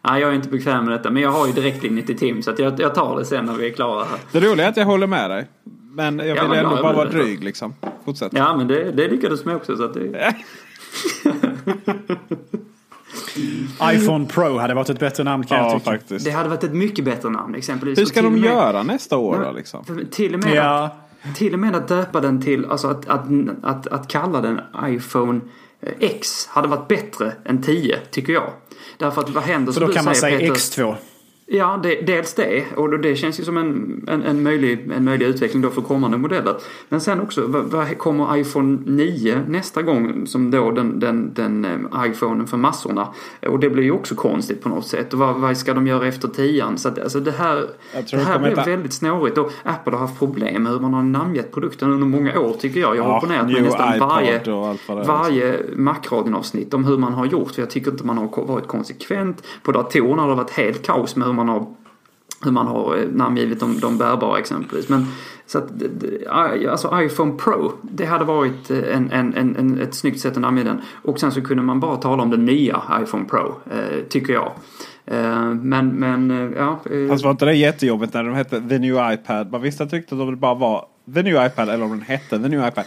Nej, jag är inte bekväm med detta, men jag har ju direktlinje till Tim så att jag, jag tar det sen när vi är klara här. Det roliga är att jag håller med dig. Men jag vill ja, men, ändå ja, bara vara dryg liksom. Fortsätt. Ja, men det, det lyckades med också så att det... iPhone Pro hade varit ett bättre namn kan ja, jag tycka. Faktiskt. Det hade varit ett mycket bättre namn exempelvis. Hur ska de med... göra nästa år då, liksom? Till och med ja. att, till och med att döpa den till alltså att, att, att, att kalla den iPhone X hade varit bättre än tio tycker jag. Därför att vad händer så då kan man säga Peter, X två. Ja, det, dels det. Och det känns ju som en, en, en, möjlig, en möjlig utveckling då för kommande modeller. Men sen också, vad, vad kommer iPhone nio nästa gång som då den, den, den iPhonen för massorna? Och det blir ju också konstigt på något sätt. Och vad, vad ska de göra efter tian? Så att, alltså det här, det här blir ta... väldigt snårigt. Och Apple har haft problem med hur man har namngett produkten under många år tycker jag. Jag har opponerat ja, mig nästan varje, varje Mac-radionavsnitt om hur man har gjort. För jag tycker inte man har varit konsekvent. På datorerna har det varit helt kaos med hur man Man har, hur man har namngivit de, de bärbara exempelvis. Men, så att, alltså iPhone Pro, det hade varit en, en, en, ett snyggt sätt att namnge den. Och sen så kunde man bara tala om den nya iPhone Pro, eh, tycker jag. Eh, men, men, ja. Eh. Alltså var inte det jättejobbigt när de hette The New iPad? Man visste tyckte att de bara var The New iPad eller om den hette The New iPad.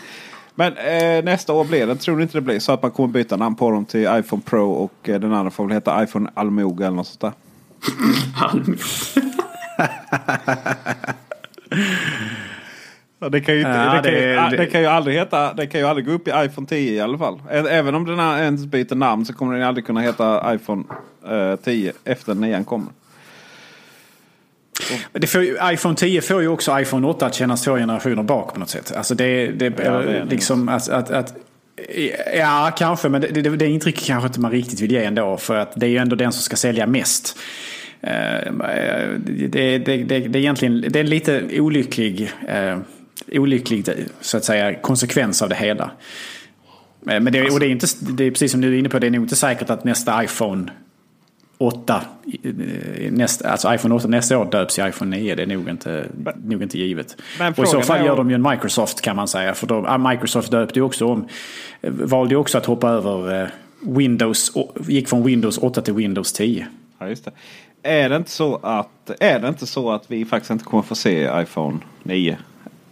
Men eh, nästa år blir det, tror ni inte det blir så att man kommer byta namn på dem till iPhone Pro och eh, den andra får väl heta iPhone Almoga eller något sånt där. det kan ju inte, ja, det, det, kan ju, det kan ju aldrig heta det kan ju aldrig gå upp i iPhone tio i alla fall. Även om den här ens byter namn så kommer den aldrig kunna heta iPhone tio efter när den kommer. Det får, iPhone tio får ju också iPhone åtta att kännas två generationer bak på något sätt. Alltså det, det, ja, det är liksom att, att, att ja, kanske, men det, det, det intrycket kanske inte man riktigt vill ge ändå, för att det är ju ändå den som ska sälja mest. Det, det, det, det är egentligen det är en lite olycklig, olycklig så att säga, konsekvens av det hela. Men det, och det, är inte, det är precis som du är inne på, det är nog inte säkert att nästa iPhone åtta, nästa, alltså iPhone åtta nästa år döps i iPhone nio. Det är nog inte, nog inte givet. Och i så fall gör de ju en Microsoft kan man säga. För de, Microsoft döpte ju också om, valde ju också att hoppa över Windows, gick från Windows åtta till Windows tio. Ja, just det. Är det inte så att, är det inte så att vi faktiskt inte kommer få se iPhone nio?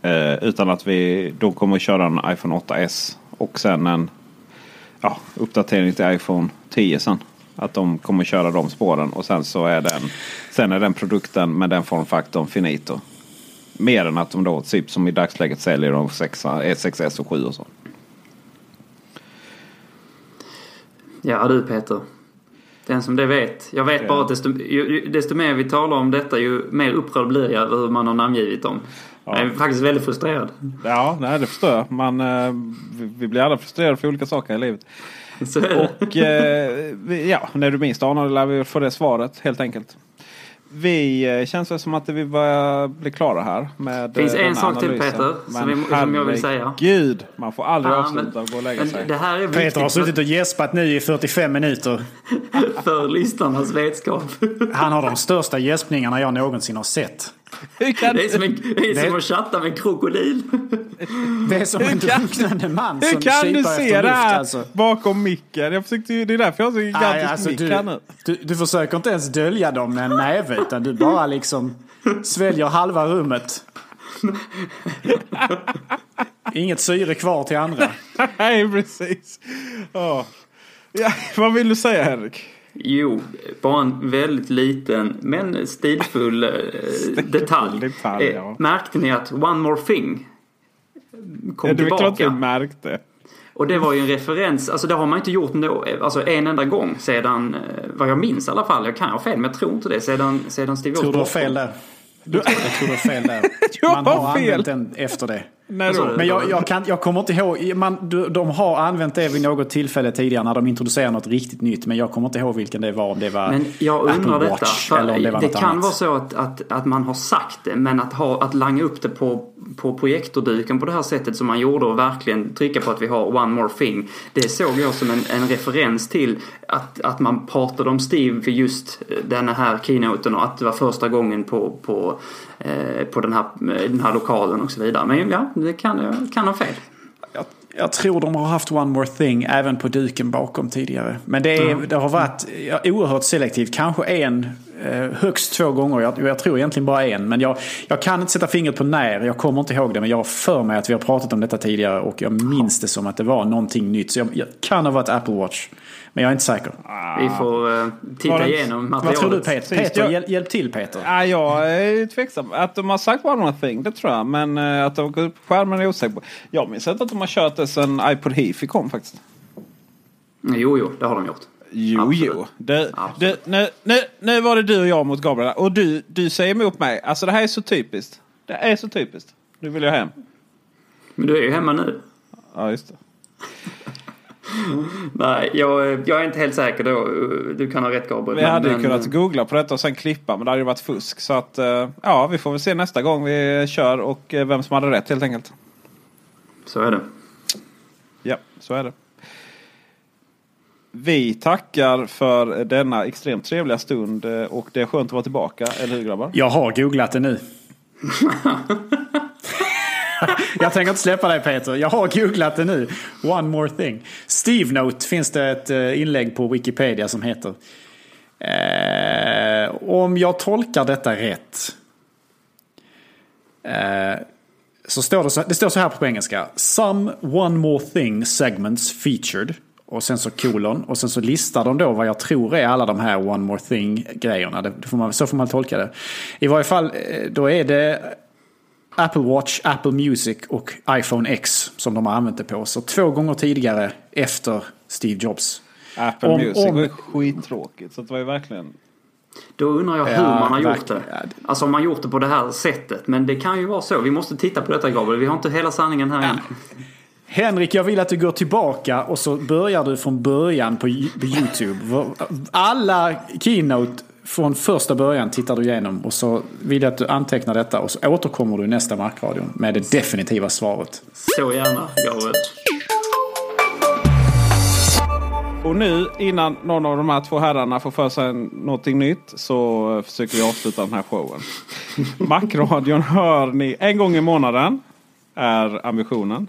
Eh, utan att vi då kommer att köra en iPhone åtta S och sen en ja, uppdatering till iPhone tio sen. Att de kommer köra de spåren och sen så är den, sen är den produkten med den formfaktorn finito. Mer än att de då typ som i dagsläget säljer de sex S och sju och så. Ja du Peter. Den som det vet. Jag vet bara att desto, ju, desto mer vi talar om detta, ju mer upprörd blir jag över hur man har namngivit dem. Ja. Jag är faktiskt väldigt frustrerad. Ja, nej, det förstår jag. Man, vi blir alla frustrerade för olika saker i livet. Och ja, när du minst anar lär vi få det svaret, helt enkelt. Vi känns som att vi börjar bli klara här med. Det finns en sak till, Peter, som, vi, som jag vill säga. Gud, man får aldrig ah, avsluta och gå och lägga sig. Det här är Peter har suttit och gäspat nu i fyrtiofem minuter. För lyssnarnas vetskap. Han har de största gäspningarna jag någonsin har sett. Kan... Det är som, en, det är det... som att chatta med en krokodil. Det är som en drunknande man som kipar efter luft. Hur kan du se det här alltså bakom micken? Jag försökte ju, det är därför jag har så gigantisk alltså, mick här nu. Du, du försöker inte ens dölja dem med en näve, utan du bara liksom sväljer halva rummet. Inget syre kvar till andra. Nej, precis. Oh. Ja, vad vill du säga, Henrik? Jo, bara en väldigt liten men stilfull eh, detalj. detalj eh, ja. Märkte ni att One More Thing kom ja, tillbaka? Det är klart märkte. Och det var ju en referens. Alltså det har man inte gjort nå, alltså, en enda gång sedan, vad jag minns i alla fall. Jag kan ha fel, men jag tror inte det. Sedan, sedan Steve Jobs. Tror du har fel där? Du... Jag tror du har fel där. Man har, har använt den efter det. Nej, men jag, jag, kan, jag kommer inte ihåg man, de har använt det vid något tillfälle tidigare när de introducerar något riktigt nytt, men jag kommer inte ihåg vilken det var, om det var men jag undrar Apple Watch detta, eller om det var det något kan annat. Vara så att, att, att man har sagt det, men att, ha, att langa upp det på, på projektordyken på det här sättet som man gjorde och verkligen trycka på att vi har One More Thing, det såg jag som en, en referens till att, att man pratade om Steve för just den här keynoten och att det var första gången på, på, eh, på den, här, den här lokalen och så vidare, men ja, det kan, kan ha fel. Jag, jag tror de har haft One More Thing även på duken bakom tidigare. Men det, är, mm. det har varit oerhört selektivt. Kanske en, högst två gånger. Jag, jag tror egentligen bara en. Men jag, jag kan inte sätta fingret på när. Jag kommer inte ihåg det, men jag har för mig att vi har pratat om detta tidigare. Och jag minns det som att det var någonting nytt. Så jag, jag kan ha varit Apple Watch. Men jag är inte säker. Vi får uh, titta det, igenom materialet. Vad tror du, Peter? Peter jag, hjälp till, Peter. Ja, jag är tveksam. Att de har sagt One More Thing, det tror jag. Men uh, att de har gått upp på skärmen är osäker på. Jag minns inte att de har kört det sen iPod Heafy kom faktiskt. Jo, jo, det har de gjort. Jo, Absolut. jo. Du, du, nu, nu, nu var det du och jag mot Gabriel. Och du, du säger emot mig. Alltså det här är så typiskt. Det är så typiskt. Nu vill jag hem. Men du är ju hemma nu. Ja, just det. Nej, jag, jag är inte helt säker då. Du kan ha rätt, Gabriel. Vi hade men, kunnat googla på detta och sen klippa, men det hade ju varit fusk. Så att, ja, vi får väl se nästa gång vi kör och vem som hade rätt, helt enkelt. Så är det. Ja, så är det. Vi tackar för denna extremt trevliga stund och det är skönt att vara tillbaka, eller hur, grabbar? Jag har googlat det nu. Jag tänker inte släppa dig, Peter. Jag har googlat det nu. One More Thing. Steve Note finns det ett inlägg på Wikipedia som heter eh, om jag tolkar detta rätt eh, så står det, så, det står så här på engelska: Some One More Thing segments featured. Och sen så kolon. Och sen så listar de då vad jag tror är alla de här One More Thing-grejerna. Det får man, så får man tolka det. I varje fall, då är det Apple Watch, Apple Music och iPhone X som de har använt det på. Så två gånger tidigare efter Steve Jobs. Apple om, Music om... var skittråkigt. Så det var ju verkligen... Då undrar jag hur ja, man har gjort det. Alltså om man gjort det på det här sättet. Men det kan ju vara så. Vi måste titta på detta, Gabriel. Vi har inte hela sanningen här än. Ja. Henrik, jag vill att du går tillbaka och så börjar du från början på YouTube. Alla keynote från första början tittar du igenom och så vill jag att du antecknar detta och så återkommer du nästa markradion med det definitiva svaret. Så gärna, Gabriel. Och nu, innan någon av de här två herrarna får för sig någonting nytt, så försöker vi avsluta den här showen. Markradion hör ni en gång i månaden. Är ambitionen.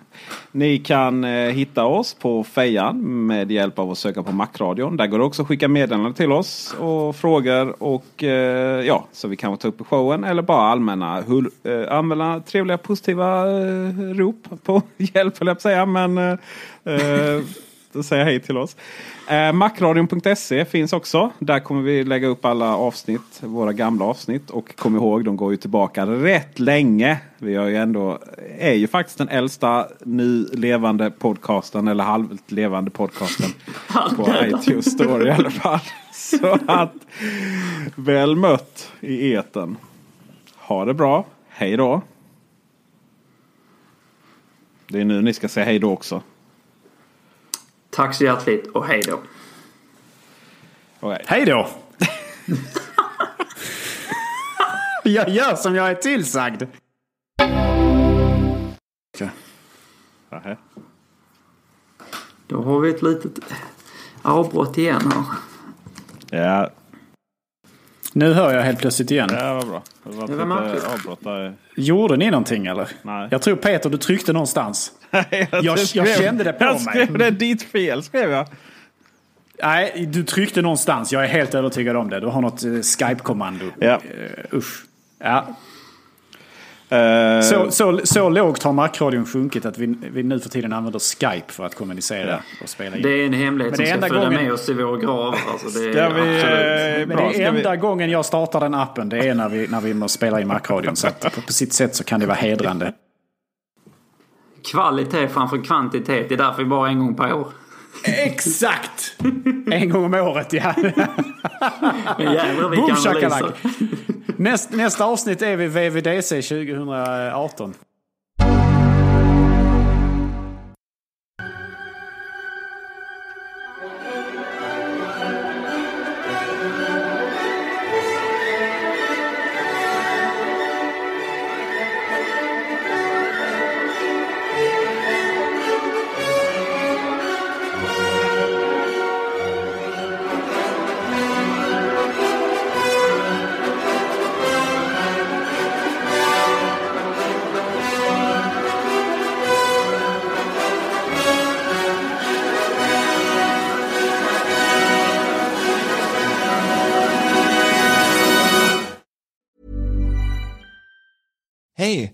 Ni kan eh, hitta oss på Fejan med hjälp av att söka på Macradion. Där går det också att skicka meddelanden till oss och frågor och eh, ja, så vi kan ta upp i showen eller bara allmänna hul, eh, använda trevliga positiva eh, rop på hjälp, eller jag säga, men eh, då säger jag hej till oss. Eh, Macradion punkt se finns också. Där kommer vi lägga upp alla avsnitt, våra gamla avsnitt. Och kom ihåg, de går ju tillbaka rätt länge. Vi är ju ändå, är ju faktiskt den äldsta nu levande podcasten, eller halvt levande podcasten på iTunes Store i alla fall. Så att, väl mött i eten. Ha det bra. Hej då. Det är nu ni ska säga hej då också. Tack så hjärtligt och hej då. Okay. Hej då! Jag gör som jag är tillsagd. Okay. Aha. Då har vi ett litet avbrott igen här. Ja. Nu hör jag helt plötsligt igen. Ja, vad bra. Det var, det var märkligt. Avbrott där. Gjorde ni någonting eller? Nej. Jag tror Peter, du tryckte någonstans. Nej, jag, jag, jag kände det på jag mig. Jag skrev det dit fel, skrev jag. Nej, du tryckte någonstans. Jag är helt övertygad om det. Du har något Skype-kommando. Ja. Uh, usch. Ja. Uh. Så, så, så lågt har markradion sjunkit att vi, vi nu för tiden använder Skype för att kommunicera ja. och spela in. Det är en hemlighet som ska följa gången... med oss i vår grav. Alltså det är vi, absolut... Men det är enda vi... gången jag startar den appen, det är när vi, när vi måste spela in markradion. Så att på, på sitt sätt så kan det vara hedrande. Kvalitet framför kvantitet, det är därför bara en gång per år. Exakt! En gång om året, ja. Boom, shakalak. Näst, nästa avsnitt är vid W W D C tjugo arton. Hey,